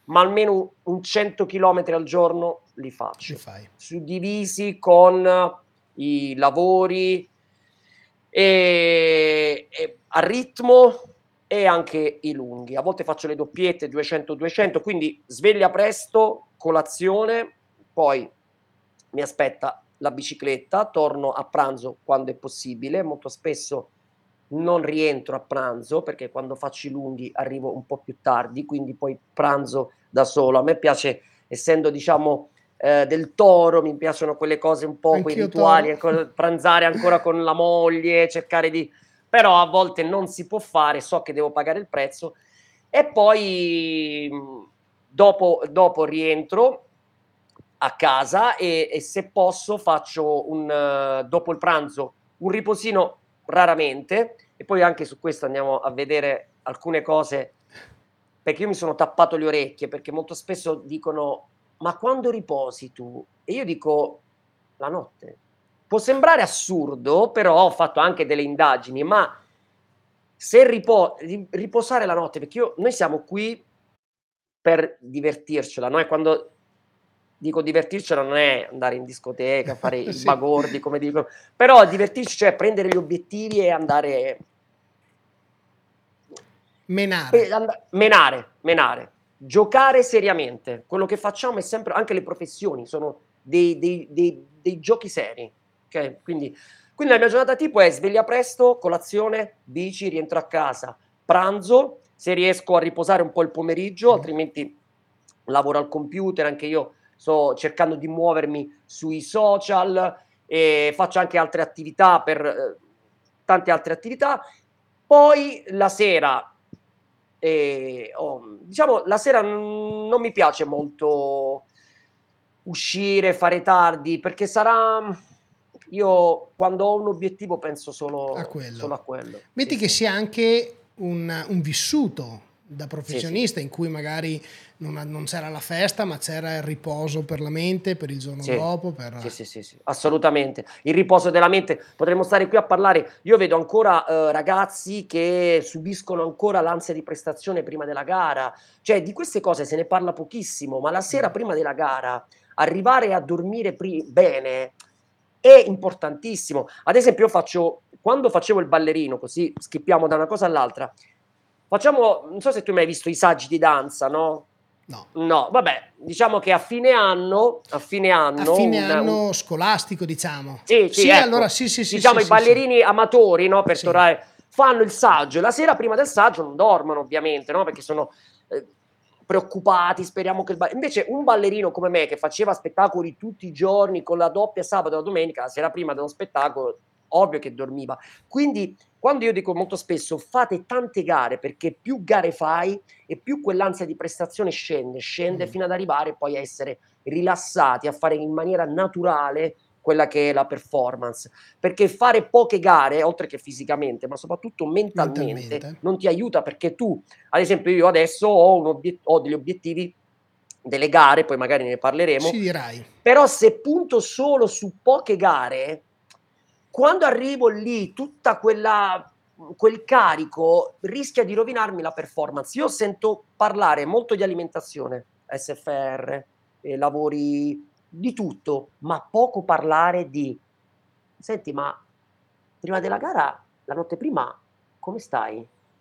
ma almeno un cento chilometri al giorno li faccio, li fai. Suddivisi con i lavori e, e a ritmo, e anche i lunghi. A volte faccio le doppiette duecento duecento, quindi sveglia presto, colazione, poi mi aspetta la bicicletta, torno a pranzo quando è possibile. Molto spesso non rientro a pranzo, perché quando faccio i lunghi arrivo un po' più tardi, quindi poi pranzo da solo. A me piace, essendo diciamo eh, del Toro, mi piacciono quelle cose un po', anch'io, quei rituali, ancora, pranzare ancora con la moglie, cercare di... però a volte non si può fare, so che devo pagare il prezzo. E poi dopo, dopo rientro a casa e, e se posso faccio un uh, dopo il pranzo un riposino, raramente, e poi anche su questo andiamo a vedere alcune cose, perché io mi sono tappato le orecchie, perché molto spesso dicono: ma quando riposi tu? E io dico la notte. Può sembrare assurdo, però ho fatto anche delle indagini, ma se ripo- riposare la notte, perché io, noi siamo qui per divertircela, no? E quando dico divertircela non è andare in discoteca, fare i sì. bagordi, come dicono, però divertirci, cioè prendere gli obiettivi e andare... Menare. Per, and- menare, menare. Giocare seriamente. Quello che facciamo è sempre, anche le professioni, sono dei, dei, dei, dei giochi seri. Okay, quindi, quindi la mia giornata tipo è: sveglia presto, colazione, bici, rientro a casa, pranzo, se riesco a riposare un po' il pomeriggio, altrimenti lavoro al computer, anche io sto cercando di muovermi sui social e faccio anche altre attività, per eh, tante altre attività. Poi la sera, eh, oh, diciamo la sera n- non mi piace molto uscire, fare tardi, perché sarà... Io quando ho un obiettivo penso solo a quello. Solo a quello. Metti sì, che sì. sia anche un, un vissuto da professionista, sì, in cui magari non, non c'era la festa, ma c'era il riposo per la mente, per il giorno sì. dopo. Per... Sì, sì, sì, sì, assolutamente. Il riposo della mente. Potremmo stare qui a parlare. Io vedo ancora eh, ragazzi che subiscono ancora l'ansia di prestazione prima della gara. Cioè di queste cose se ne parla pochissimo, ma la sera prima della gara arrivare a dormire pri- bene... è importantissimo. Ad esempio, io faccio, quando facevo il ballerino, così schippiamo da una cosa all'altra, facciamo, non so se tu hai mai visto i saggi di danza, no? No. No, vabbè, diciamo che a fine anno, a fine anno... A fine un, anno un, scolastico, diciamo. Sì, sì, sì, ecco, allora sì, sì, sì. Diciamo sì, i ballerini sì, amatori, no? Per sì. tornare, fanno il saggio, la sera prima del saggio non dormono, ovviamente, no? Perché sono... Eh, preoccupati, speriamo che il ba- invece un ballerino come me che faceva spettacoli tutti i giorni con la doppia sabato e domenica, la sera prima dello spettacolo ovvio che dormiva. Quindi quando io dico molto spesso fate tante gare, perché più gare fai e più quell'ansia di prestazione scende, scende mm. fino ad arrivare poi a essere rilassati, a fare in maniera naturale quella che è la performance, perché fare poche gare, oltre che fisicamente, ma soprattutto mentalmente, mentalmente. non ti aiuta, perché tu, ad esempio io adesso ho, un obiet- ho degli obiettivi, delle gare, poi magari ne parleremo, ci dirai. Però se punto solo su poche gare, quando arrivo lì, tutta quella... quel carico rischia di rovinarmi la performance. Io sento parlare molto di alimentazione, S F R, eh, lavori... di tutto, ma poco parlare di senti, ma prima della gara, la notte prima, come stai?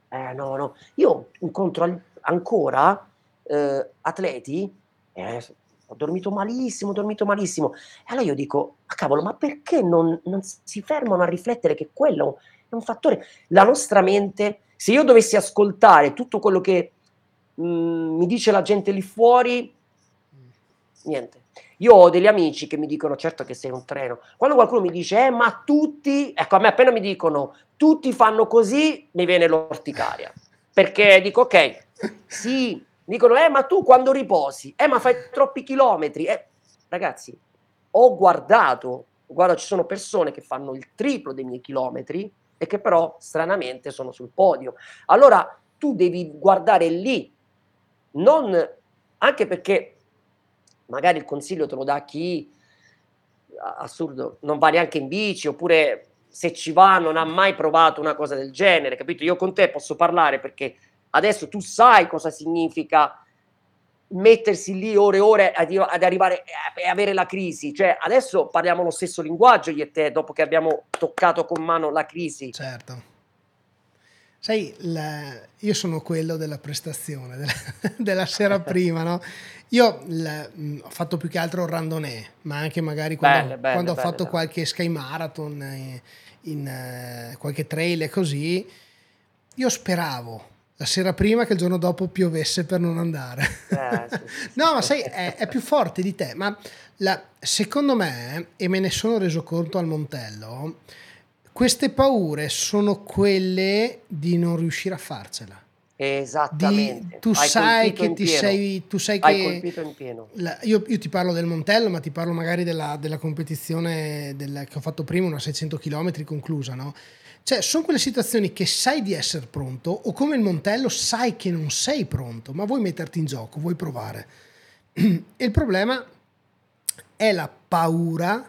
Eh no, no, io incontro al- ancora eh, atleti, eh, ho dormito malissimo, ho dormito malissimo. E allora io dico, ah, cavolo, ma perché non, non si fermano a riflettere che quello è un fattore? La nostra mente, se io dovessi ascoltare tutto quello che mh, mi dice la gente lì fuori, niente. Io ho degli amici che mi dicono, certo che sei un treno, quando qualcuno mi dice eh ma tutti, ecco a me appena mi dicono tutti fanno così mi viene l'orticaria, perché dico ok sì dicono eh ma tu quando riposi, eh ma fai troppi chilometri, eh. Ragazzi, ho guardato, guarda, ci sono persone che fanno il triplo dei miei chilometri e che però stranamente sono sul podio. Allora tu devi guardare lì, non, anche perché magari il consiglio te lo dà chi, assurdo, non va neanche in bici, oppure se ci va non ha mai provato una cosa del genere, capito? Io con te posso parlare perché adesso tu sai cosa significa mettersi lì ore e ore ad arrivare e avere la crisi, cioè adesso parliamo lo stesso linguaggio io e te, dopo che abbiamo toccato con mano la crisi. Certo. Sai, la, io sono quello della prestazione, della, della sera prima, no? Io la, mh, ho fatto più che altro randonnée, ma anche magari quando, belle, belle, quando ho belle, fatto belle. qualche sky marathon, in, in uh, qualche trail e così, io speravo la sera prima che il giorno dopo piovesse per non andare. Eh, sì, sì, no, ma sai, è, è più forte di te, ma la, secondo me, e me ne sono reso conto al Montello, queste paure sono quelle di non riuscire a farcela. Esattamente. Di, tu, sai che ti sei, tu sai che ti sei... Hai colpito in pieno. La, io, io ti parlo del Montello, ma ti parlo magari della, della competizione della, che ho fatto prima, una seicento chilometri conclusa, no? Cioè, sono quelle situazioni che sai di essere pronto, o come il Montello sai che non sei pronto, ma vuoi metterti in gioco, vuoi provare. E il problema è la paura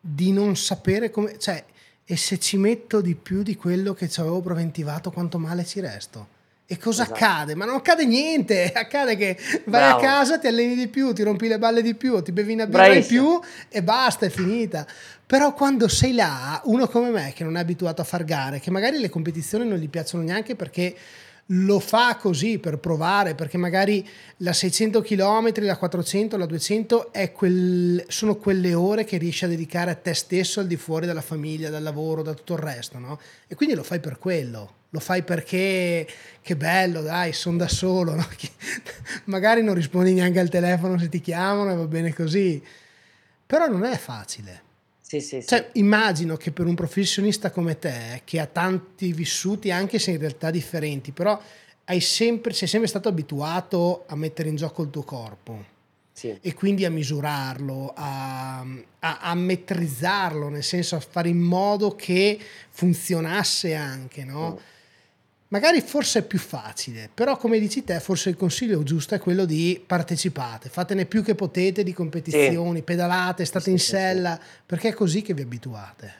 di non sapere come... Cioè, e se ci metto di più di quello che ci avevo preventivato, quanto male ci resto? E cosa esatto. accade? Ma non accade niente, accade che vai Bravo. a casa, ti alleni di più, ti rompi le balle di più, ti bevi una birra di più e basta, è finita. Però quando sei là, uno come me che non è abituato a far gare, che magari le competizioni non gli piacciono neanche perché lo fa così per provare, perché magari la seicento chilometri, la quattrocento, la duecento è quel, sono quelle ore che riesci a dedicare a te stesso al di fuori dalla famiglia, dal lavoro, da tutto il resto, no? E quindi lo fai per quello, lo fai perché che bello, dai, sono da solo, no? Magari non rispondi neanche al telefono se ti chiamano e va bene così, però non è facile. Sì, sì, sì. Cioè, immagino che per un professionista come te, che ha tanti vissuti anche se in realtà differenti, però hai sempre, sei sempre stato abituato a mettere in gioco il tuo corpo, sì. E quindi a misurarlo, a, a, a metrizzarlo, nel senso a fare in modo che funzionasse anche, no? Mm. Magari forse è più facile, però come dici te forse il consiglio giusto è quello di partecipate, fatene più che potete di competizioni, sì. pedalate, state sì, in sella, sì, sì. perché è così che vi abituate.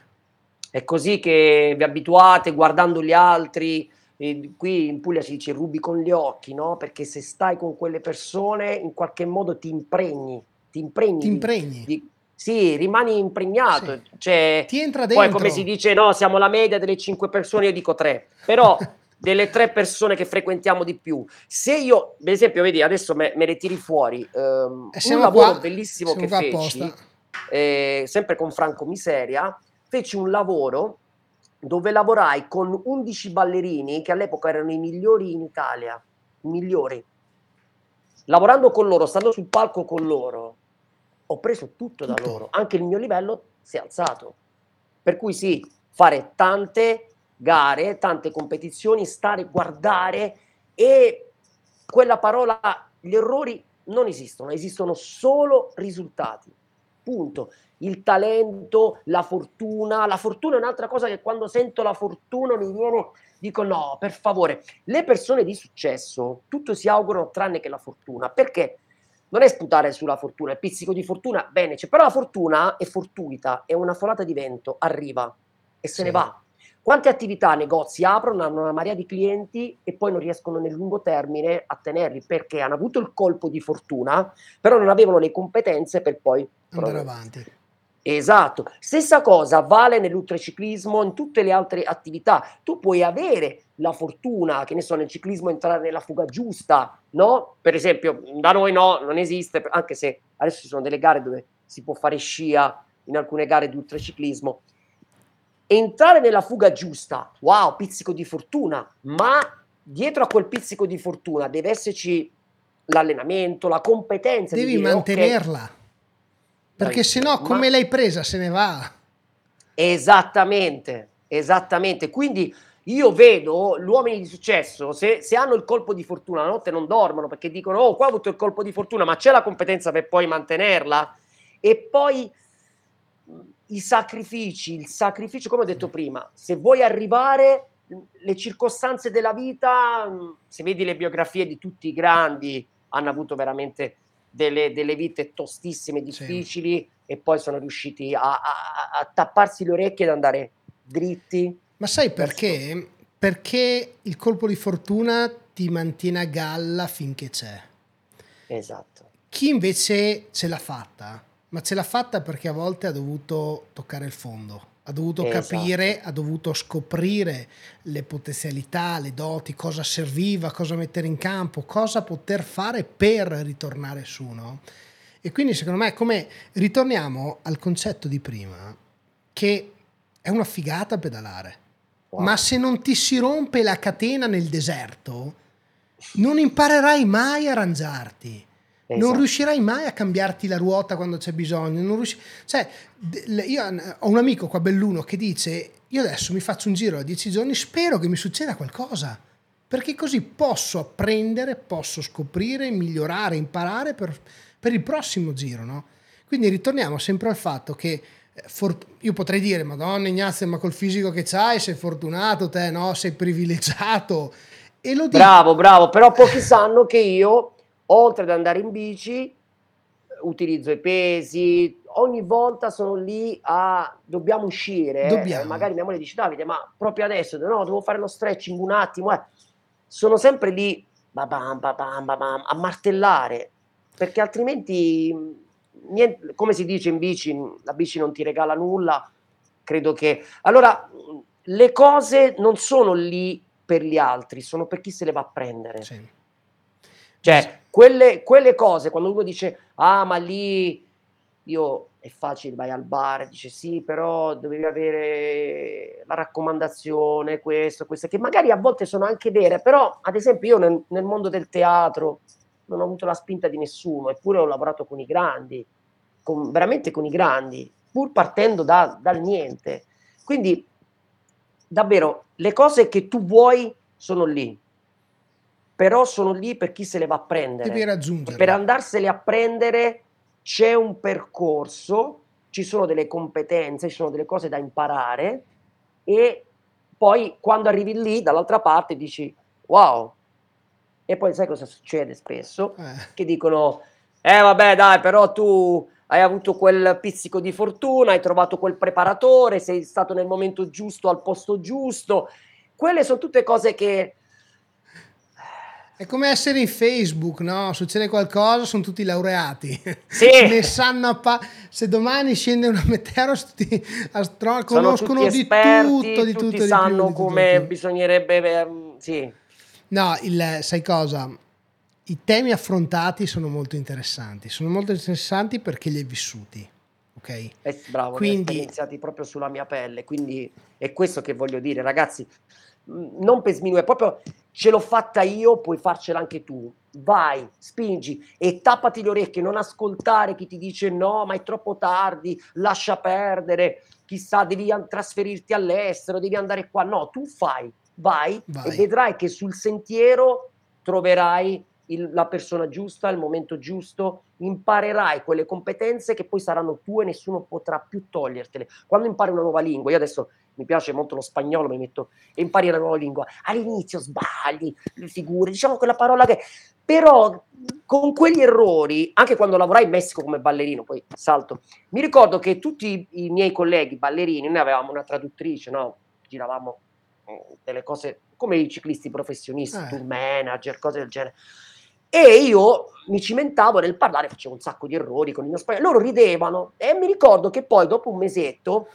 È così che vi abituate guardando gli altri, e qui in Puglia si dice rubi con gli occhi, no? Perché se stai con quelle persone in qualche modo ti impregni, ti impregni. Ti impregni. Di, di, Sì, rimani impregnato, sì. Cioè, ti entra dentro. Poi come si dice, no, siamo la media delle cinque persone, io dico tre, però... delle tre persone che frequentiamo di più. Se io, per esempio, vedi, adesso me, me le tiri fuori, ehm, un lavoro qua, bellissimo che feci, eh, sempre con Franco Miseria, feci un lavoro dove lavorai con undici ballerini che all'epoca erano i migliori in Italia, migliori. Lavorando con loro, stando sul palco con loro, ho preso tutto, tutto. da loro, anche il mio livello si è alzato. Per cui sì, fare tante gare, tante competizioni, stare, guardare, e quella parola, gli errori non esistono, esistono solo risultati, punto. Il talento, la fortuna, la fortuna è un'altra cosa che quando sento la fortuna mi viene, dico no, per favore. Le persone di successo tutto si augurano tranne che la fortuna, perché non è sputare sulla fortuna, il pizzico di fortuna, bene, c'è, però la fortuna è fortuita, è una folata di vento, arriva e se sì. ne va. Quante attività, negozi aprono, hanno una marea di clienti e poi non riescono nel lungo termine a tenerli perché hanno avuto il colpo di fortuna, però non avevano le competenze per poi andare avanti. Esatto. Stessa cosa vale nell'ultraciclismo, in tutte le altre attività. Tu puoi avere la fortuna, che ne so, nel ciclismo entrare nella fuga giusta, no? Per esempio, da noi no, non esiste, anche se adesso ci sono delle gare dove si può fare scia in alcune gare di ultraciclismo. Entrare nella fuga giusta, wow, pizzico di fortuna, ma dietro a quel pizzico di fortuna deve esserci l'allenamento, la competenza. Devi di dire, mantenerla, okay, perché sennò come ma... l'hai presa se ne va. Esattamente, esattamente. Quindi Io vedo gli uomini di successo, se, se hanno il colpo di fortuna, la notte non dormono perché dicono: oh, qua ho avuto il colpo di fortuna, ma c'è la competenza per poi mantenerla? E poi i sacrifici, il sacrificio, come ho detto prima, se vuoi arrivare, le circostanze della vita, se vedi le biografie di tutti i grandi, hanno avuto veramente delle, delle vite tostissime, difficili, sì. E poi sono riusciti a, a, a tapparsi le orecchie ed andare dritti. Ma sai perché? Perché il colpo di fortuna ti mantiene a galla finché c'è. Esatto. Chi invece ce l'ha fatta, ma ce l'ha fatta perché a volte ha dovuto toccare il fondo, ha dovuto esatto. capire, ha dovuto scoprire le potenzialità, le doti, cosa serviva, cosa mettere in campo, cosa poter fare per ritornare su, no? E quindi secondo me è come, ritorniamo al concetto di prima, che è una figata pedalare. Wow. Ma se non ti si rompe la catena nel deserto, non imparerai mai a arrangiarti. Esatto. Non riuscirai mai a cambiarti la ruota quando c'è bisogno. Non riusci... cioè, io ho un amico qua a Belluno che dice: io adesso mi faccio un giro a dieci giorni, spero che mi succeda qualcosa, perché così posso apprendere, posso scoprire, migliorare, imparare per, per il prossimo giro, no? Quindi ritorniamo sempre al fatto che For... io potrei dire: Madonna Ignazio, ma col fisico che c'hai sei fortunato te, no? Sei privilegiato, e lo dico. Bravo, bravo, però pochi sanno che io, oltre ad andare in bici, utilizzo i pesi, ogni volta sono lì a dobbiamo uscire, dobbiamo. Eh, magari mia moglie dice: Davide, ma proprio adesso no, devo fare lo stretching un attimo, eh. Sono sempre lì ba-bam, ba-bam, ba-bam, a martellare, perché altrimenti niente, come si dice in bici, la bici non ti regala nulla. Credo che allora le cose non sono lì per gli altri, sono per chi se le va a prendere. Sì. Cioè, sì. Quelle, quelle cose, quando uno dice: ah, ma lì io è facile, vai al bar, dice sì, però dovevi avere la raccomandazione, questo, questo, che magari a volte sono anche vere, però ad esempio io nel, nel mondo del teatro non ho avuto la spinta di nessuno, eppure ho lavorato con i grandi, con, veramente con i grandi, pur partendo da, dal niente. Quindi davvero le cose che tu vuoi sono lì, però sono lì per chi se le va a prendere. Devi raggiungerle. Per andarsele a prendere c'è un percorso, ci sono delle competenze, ci sono delle cose da imparare, e poi quando arrivi lì dall'altra parte dici: wow. E poi sai cosa succede spesso? Eh. Che dicono: eh vabbè dai, però tu hai avuto quel pizzico di fortuna, hai trovato quel preparatore, sei stato nel momento giusto, al posto giusto. Quelle sono tutte cose che... È come essere in Facebook, no? Succede qualcosa, sono tutti laureati. Sì. Ne sanno a pa- se domani scende una meteora, tutti astro- conoscono tutti esperti, di tutto, di tutti tutto. Tutti sanno di più, come di tutto. Bisognerebbe... Sì. No, il, sai cosa? I temi affrontati sono molto interessanti. Sono molto interessanti perché li hai vissuti, ok? Eh, bravo, quindi... li hai iniziati proprio sulla mia pelle. Quindi è questo che voglio dire, ragazzi. Non per sminuire, proprio ce l'ho fatta io, puoi farcela anche tu. Vai, spingi e tappati le orecchie. Non ascoltare chi ti dice: no, ma è troppo tardi, lascia perdere, chissà, devi trasferirti all'estero, devi andare qua. No, tu fai. Vai, vai e vedrai che sul sentiero troverai il, la persona giusta, il momento giusto, imparerai quelle competenze che poi saranno tue, nessuno potrà più togliertele. Quando impari una nuova lingua, io adesso mi piace molto lo spagnolo, mi metto e impari una nuova lingua, all'inizio sbagli, figure, diciamo quella parola che... Però con quegli errori, anche quando lavorai in Messico come ballerino, poi salto, mi ricordo che tutti i miei colleghi ballerini, noi avevamo una traduttrice, no? Giravamo delle cose come i ciclisti professionisti, eh. tour manager, cose del genere, e io mi cimentavo nel parlare, facevo un sacco di errori con il mio spagnolo, loro ridevano, e mi ricordo che poi dopo un mesetto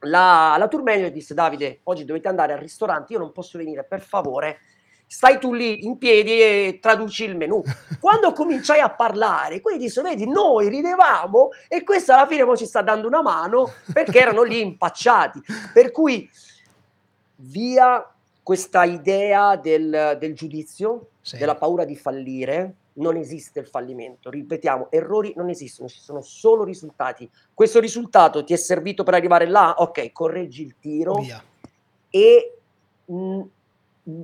la, la tour manager disse: Davide, oggi dovete andare al ristorante, io non posso venire, per favore stai tu lì in piedi e traduci il menù. Quando cominciai a parlare, quindi disse: vedi, noi ridevamo e questa alla fine poi ci sta dando una mano, perché erano lì impacciati. Per cui via questa idea del, del giudizio, sì. della paura di fallire. Non esiste il fallimento, ripetiamo, errori non esistono, ci sono solo risultati. Questo risultato ti è servito per arrivare là? Ok, correggi il tiro via. E mh,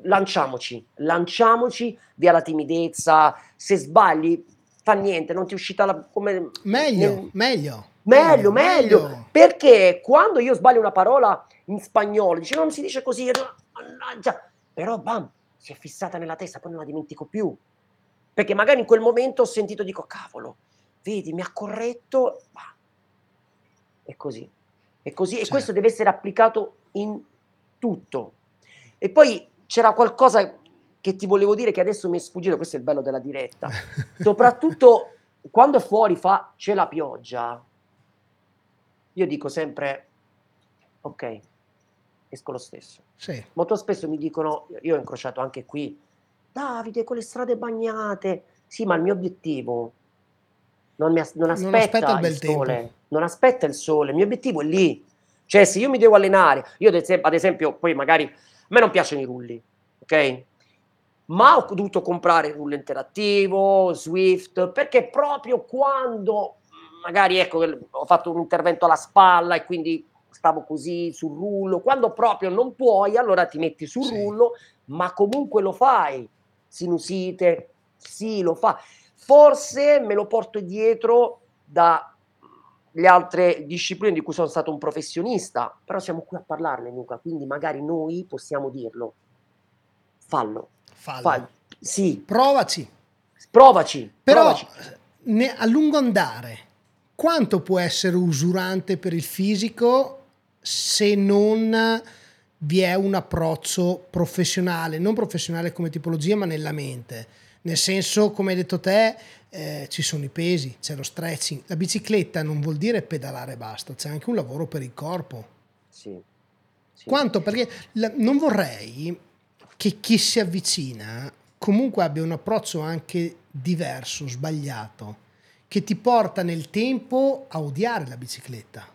lanciamoci, lanciamoci via la timidezza, se sbagli fa niente, non ti è uscita la, come meglio, nel, meglio, meglio, meglio, meglio, perché quando io sbaglio una parola in spagnolo, dice non si dice così, però bam, si è fissata nella testa, poi non la dimentico più, perché magari in quel momento ho sentito, dico cavolo, vedi, mi ha corretto, bam. È così, è così, certo. E questo deve essere applicato in tutto. E poi c'era qualcosa che ti volevo dire che adesso mi è sfuggito, questo è il bello della diretta, soprattutto quando fuori fa c'è la pioggia, io dico sempre, ok, esco lo stesso. Sì. Molto spesso mi dicono, io ho incrociato anche qui, Davide, con le strade bagnate, sì, ma il mio obiettivo non, mi as- non aspetta, non aspetta il, bel il sole, tempo. Non aspetta il sole, il mio obiettivo è lì. Cioè, se io mi devo allenare, io ad esempio, poi magari, a me non piacciono i rulli, ok? Ma ho dovuto comprare il rullo interattivo, Swift, perché proprio quando, magari, ecco, ho fatto un intervento alla spalla e quindi stavo così sul rullo, quando proprio non puoi, allora ti metti sul sì. rullo, ma comunque lo fai, sinusite, sì, lo fa. Forse me lo porto dietro dalle altre discipline di cui sono stato un professionista, però siamo qui a parlarne, Luca, quindi magari noi possiamo dirlo. Fallo. Fallo. Fallo. Sì. Provaci. Provaci. Però provaci. Ne, a lungo andare, quanto può essere usurante per il fisico se non vi è un approccio professionale, non professionale come tipologia, ma nella mente? Nel senso, come hai detto te, eh, ci sono i pesi, c'è lo stretching. La bicicletta non vuol dire pedalare e basta, c'è anche un lavoro per il corpo. Sì. Sì. Quanto? Perché la, non vorrei che chi si avvicina comunque abbia un approccio anche diverso, sbagliato, che ti porta nel tempo a odiare la bicicletta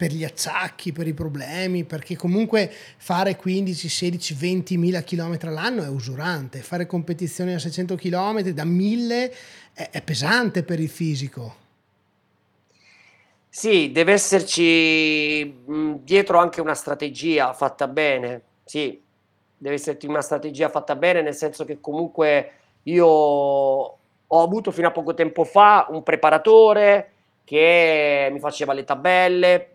per gli acciacchi, per i problemi, perché comunque fare quindici, sedici, ventimila chilometri all'anno è usurante, fare competizioni a seicento chilometri da mille è, è pesante per il fisico. Sì, deve esserci mh, dietro anche una strategia fatta bene, sì, deve esserci una strategia fatta bene, nel senso che comunque io... Ho avuto fino a poco tempo fa un preparatore che mi faceva le tabelle,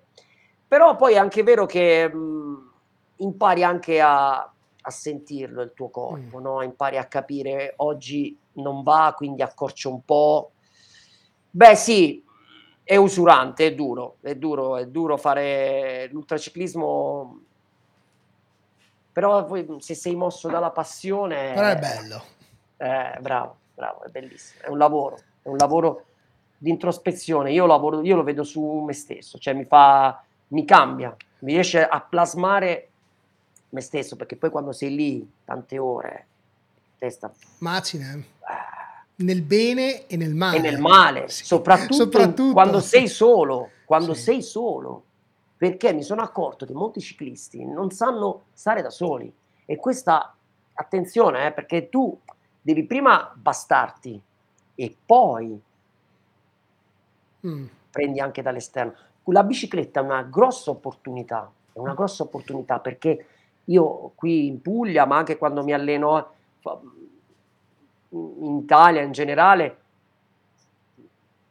però poi è anche vero che mh, impari anche a, a sentirlo il tuo corpo, mm. no? Impari a capire oggi non va, quindi accorcio un po'. Beh sì, è usurante, è duro, è duro, è duro fare l'ultraciclismo, però poi, se sei mosso dalla passione... Però è bello. Eh, bravo. Bravo, è bellissimo, è un lavoro, è un lavoro di introspezione, io lavoro, io lo vedo su me stesso, cioè mi fa, mi cambia, mi riesce a plasmare me stesso, perché poi quando sei lì tante ore, testa... Macina, eh. nel bene e nel male. E nel male, sì. soprattutto, soprattutto quando sei solo, quando sì. sei solo, perché mi sono accorto che molti ciclisti non sanno stare da soli, e questa, attenzione, eh, perché tu... Devi prima bastarti e poi mm. prendi anche dall'esterno. La bicicletta è una grossa opportunità, è una grossa opportunità, perché io qui in Puglia, ma anche quando mi alleno in Italia in generale,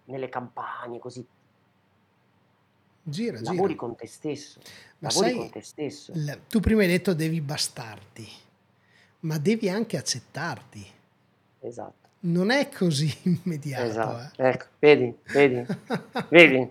nelle campagne così, gira, lavori gira. con te stesso, ma lavori sai, con te stesso. La, tu prima hai detto devi bastarti, ma devi anche accettarti. Esatto. Non è così immediato. Esatto. Eh. Ecco, vedi, vedi, vedi.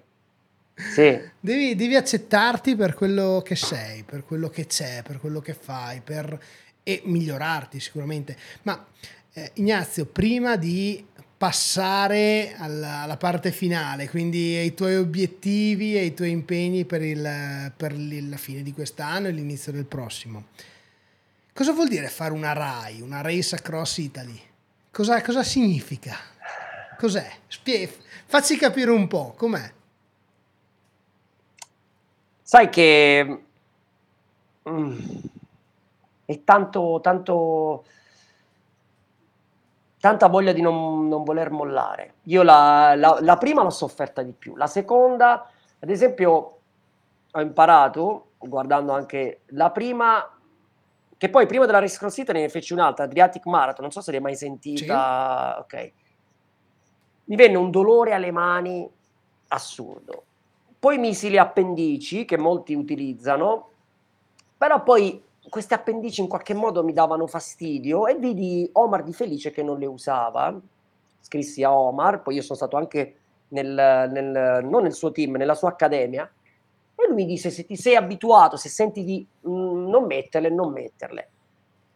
Sì. Devi, devi accettarti per quello che sei, per quello che c'è, per quello che fai, per... e migliorarti sicuramente. Ma eh, Ignazio, prima di passare alla, alla parte finale, quindi ai tuoi obiettivi e i tuoi impegni per, il, per la fine di quest'anno e l'inizio del prossimo, cosa vuol dire fare una R A I, una Race Across Italy? Cosa, cosa significa? Cos'è? Spie- facci capire un po', com'è? Sai che mm, è tanto, tanto, tanta voglia di non, non voler mollare. Io la, la, la prima l'ho sofferta di più, la seconda, ad esempio, ho imparato, guardando anche la prima... Che poi prima della Race Across Italy ne feci un'altra, Adriatic Marathon, non so se l'hai mai sentita. Sì. Ok. Mi venne un dolore alle mani assurdo. Poi misi le appendici, che molti utilizzano, però poi queste appendici in qualche modo mi davano fastidio e vidi Omar Di Felice che non le usava. Scrissi a Omar, poi io sono stato anche nel, nel non nel suo team, nella sua accademia, e lui mi disse: se ti sei abituato, se senti di mh, non metterle, non metterle.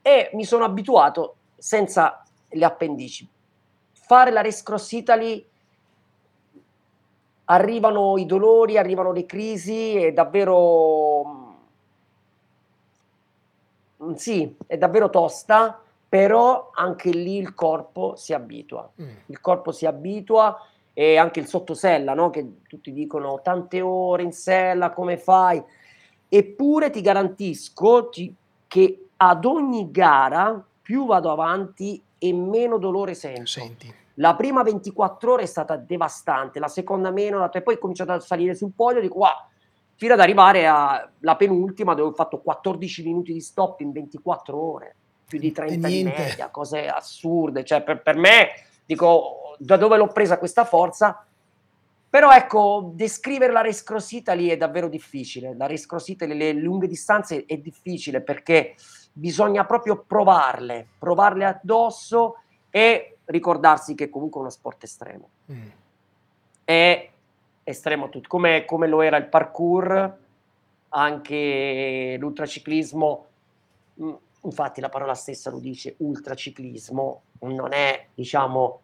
E mi sono abituato senza le appendici. Fare la Race Cross Italy, arrivano i dolori, arrivano le crisi, è davvero mh, sì, è davvero tosta, però anche lì il corpo si abitua. Mm. Il corpo si abitua. E anche il sottosella, no? Che tutti dicono tante ore in sella, come fai? Eppure ti garantisco ti, che ad ogni gara più vado avanti e meno dolore sento. Senti. La prima ventiquattro ore è stata devastante, la seconda meno, la tre, poi ho cominciato a salire sul podio, dico wow, fino ad arrivare alla penultima dove ho fatto quattordici minuti di stop in ventiquattro ore, più di trenta di media, cose assurde, cioè per, per me dico... da dove l'ho presa questa forza? Però ecco, descrivere la Race Cross Italy è davvero difficile. La Race Cross Italy, le lunghe distanze è difficile perché bisogna proprio provarle, provarle addosso e ricordarsi che è comunque uno sport estremo. Mm. È estremo tutto, come, come lo era il parkour, anche l'ultraciclismo. Infatti la parola stessa lo dice, ultraciclismo, non è, diciamo...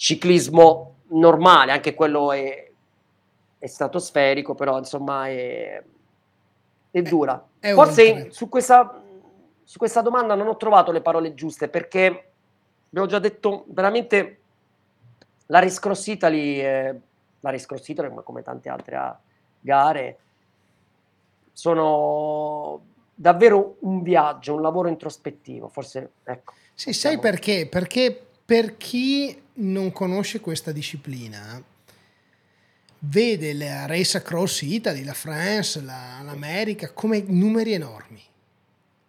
ciclismo normale, anche quello è, è stratosferico, però insomma è, è dura. È, è Forse su questa, su questa domanda non ho trovato le parole giuste, perché abbiamo già detto veramente la Race Cross Italy, eh, la Race Cross Italy come, come tante altre gare, sono davvero un viaggio, un lavoro introspettivo. Forse ecco. Sì, sai perché? Perché per chi non conosce questa disciplina, vede la Race Across Italy, la France, la, l'America come numeri enormi,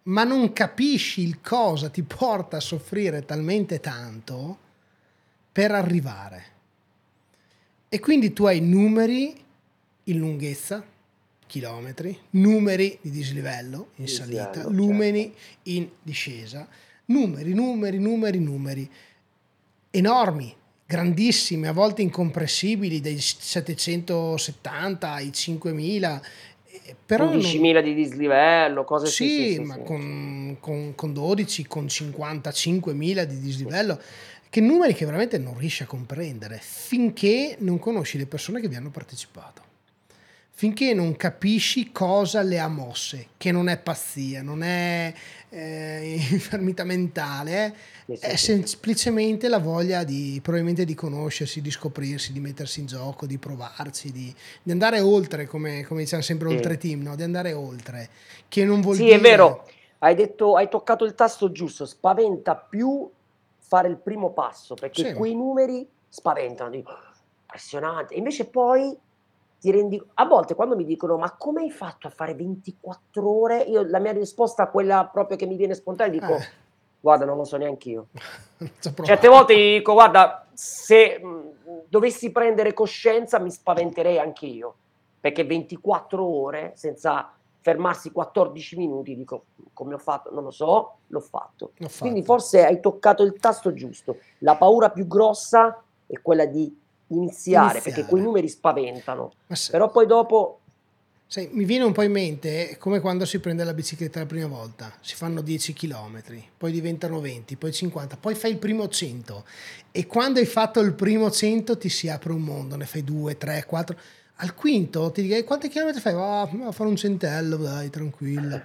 ma non capisci il cosa ti porta a soffrire talmente tanto per arrivare. E quindi tu hai numeri in lunghezza, chilometri, numeri di dislivello in salita, certo. Numeri in discesa, numeri, numeri, numeri, numeri. Enormi, grandissimi, a volte incomprensibili, dai settecentosettanta ai cinquemila, però undicimila non... di dislivello, cose sì, sì, sì ma sì, con, sì. Con, con dodici, con cinquantacinquemila di dislivello, sì. Che numeri che veramente non riesci a comprendere finché non conosci le persone che vi hanno partecipato, finché non capisci cosa le ha mosse, che non è pazzia, non è eh, infermità mentale, eh, è semplicemente la voglia di probabilmente di conoscersi, di scoprirsi, di mettersi in gioco, di provarci, di, di andare oltre, come, come diciamo sempre, sì. Oltre team, no? Di andare oltre, che non vuol sì, dire... Sì, è vero, hai, detto, hai toccato il tasto giusto, spaventa più fare il primo passo, perché sì. Quei numeri spaventano, dico, impressionante, invece poi... Ti rendi... A volte quando mi dicono ma come hai fatto a fare ventiquattro ore, io la mia risposta, quella proprio che mi viene spontanea, dico eh. guarda, non lo so neanche io. Certe volte dico guarda, se mh, dovessi prendere coscienza mi spaventerei anche io, perché ventiquattro ore senza fermarsi quattordici minuti, dico come ho fatto, non lo so, l'ho fatto. L'ho fatto. Quindi forse hai toccato il tasto giusto. La paura più grossa è quella di Iniziare, iniziare perché quei numeri spaventano, se, però poi dopo sai, mi viene un po' in mente come quando si prende la bicicletta la prima volta, si fanno dieci chilometri, poi diventano venti, poi cinquanta, poi fai il primo cento e quando hai fatto il primo cento ti si apre un mondo, ne fai due, tre, quattro, al quinto ti dico quanti chilometri fai? Va oh, a fare un centello, dai, tranquillo.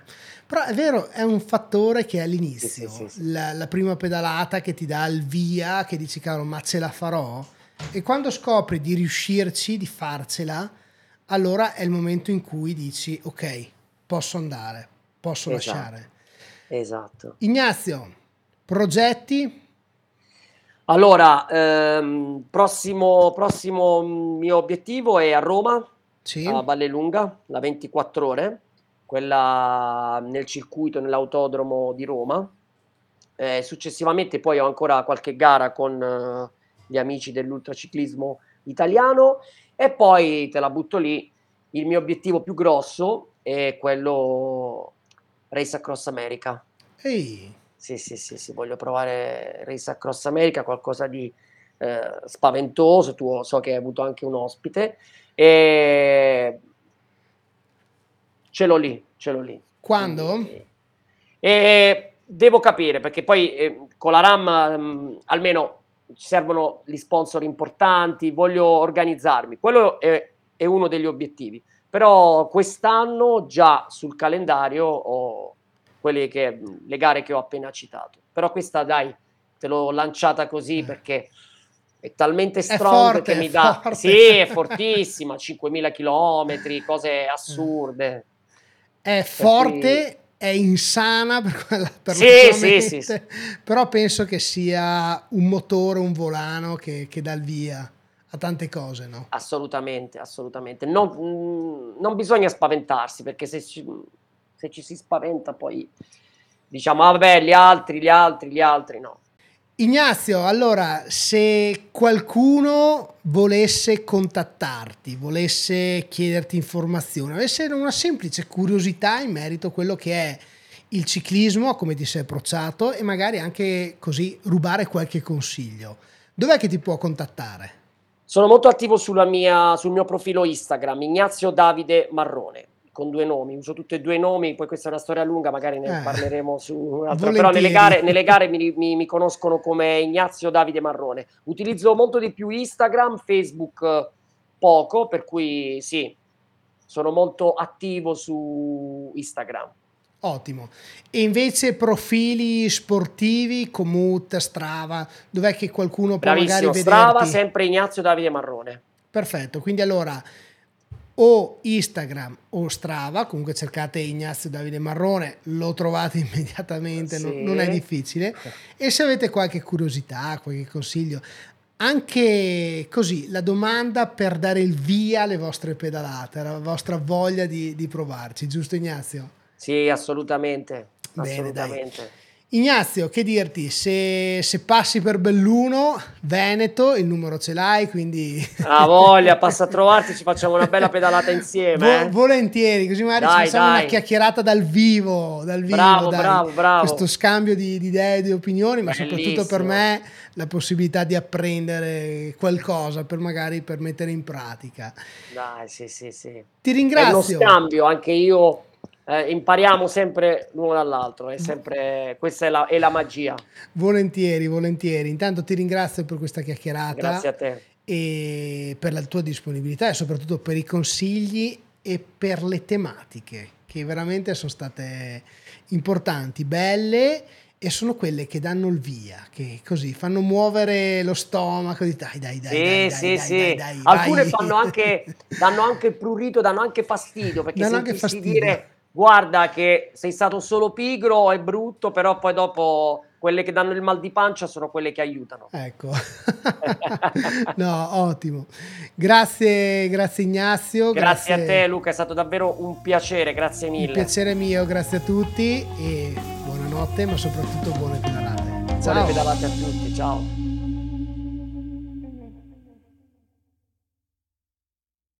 Però è vero, è un fattore che è all'inizio, sì, sì, sì. La, la prima pedalata che ti dà il via, che dici cavolo ma ce la farò. E quando scopri di riuscirci, di farcela, allora è il momento in cui dici ok, posso andare, posso esatto. lasciare. Esatto. Ignazio, progetti? Allora, ehm, prossimo, prossimo mio obiettivo è a Roma, sì. A Vallelunga, la ventiquattro ore, quella nel circuito, nell'autodromo di Roma. Eh, successivamente poi ho ancora qualche gara con eh, gli amici dell'ultraciclismo italiano, e poi te la butto lì, il mio obiettivo più grosso è quello Race Across America. Ehi. Sì, sì, sì, sì, voglio provare Race Across America, qualcosa di eh, spaventoso. Tu so che hai avuto anche un ospite e ce l'ho lì, ce l'ho lì. Quando? E, e devo capire, perché poi eh, con la RAM mh, almeno ci servono gli sponsor importanti, voglio organizzarmi, quello è, è uno degli obiettivi, però quest'anno già sul calendario ho quelle che, le gare che ho appena citato, però questa dai, te l'ho lanciata così perché è talmente strong, è forte, che mi dà, forte. Sì, è fortissima, cinquemila chilometri, cose assurde, è forte, cui... è insana per quella, per sì, sì, sì, sì. Però penso che sia un motore, un volano che, che dà il via a tante cose, no? Assolutamente, assolutamente. Non, non bisogna spaventarsi, perché se ci, se ci si spaventa poi diciamo ah, vabbè, gli altri, gli altri, gli altri, no. Ignazio, allora, se qualcuno volesse contattarti, volesse chiederti informazioni, avesse una semplice curiosità in merito a quello che è il ciclismo, come ti sei approcciato, e magari anche così rubare qualche consiglio, dov'è che ti può contattare? Sono molto attivo sulla mia, sul mio profilo Instagram, Ignazio Davide Marrone, con due nomi, uso tutti e due i nomi, poi questa è una storia lunga, magari ne eh, parleremo su un altro, volentieri. Però nelle gare, nelle gare mi, mi, mi conoscono come Ignazio Davide Marrone. Utilizzo molto di più Instagram, Facebook poco, per cui sì, sono molto attivo su Instagram. Ottimo. E invece profili sportivi, Komoot, Strava, dov'è che qualcuno può Bravissimo, magari vederti? Strava, sempre Ignazio Davide Marrone. Perfetto, quindi allora... o Instagram o Strava, comunque cercate Ignazio Davide Marrone, lo trovate immediatamente, sì. non, non è difficile. E se avete qualche curiosità, qualche consiglio, anche così la domanda per dare il via alle vostre pedalate, alla vostra voglia di, di provarci, giusto Ignazio? Sì, assolutamente, assolutamente. Bene, Ignazio, che dirti, se, se passi per Belluno, Veneto, il numero ce l'hai, quindi... Ah, voglia, passa a trovarti, ci facciamo una bella pedalata insieme. Vol- volentieri, così magari dai, ci facciamo dai. una chiacchierata dal vivo, dal vivo. Bravo, dai. bravo, bravo. Questo scambio di, di idee, di opinioni, ma Bellissimo. soprattutto per me la possibilità di apprendere qualcosa per magari per mettere in pratica. Dai, sì, sì, sì. Ti ringrazio. È uno scambio, anche io... Eh, impariamo sempre l'uno dall'altro, è sempre, questa è la, è la magia. Volentieri, volentieri. Intanto ti ringrazio per questa chiacchierata. Grazie a te. E per la tua disponibilità e soprattutto per i consigli e per le tematiche che veramente sono state importanti, belle, e sono quelle che danno il via, che così fanno muovere lo stomaco di dai dai dai sì, dai, sì, dai, sì. dai dai alcune vai. fanno anche danno anche prurito, danno anche fastidio, perché danno anche fastidio. Dire guarda che sei stato solo pigro, è brutto, però poi dopo quelle che danno il mal di pancia sono quelle che aiutano. Ecco. No, ottimo. Grazie, grazie Ignazio. Grazie, grazie a te Luca, è stato davvero un piacere, grazie mille. Un piacere mio, grazie a tutti e buonanotte, ma soprattutto buone pedalate. Ciao. Buone pedalate a tutti, ciao.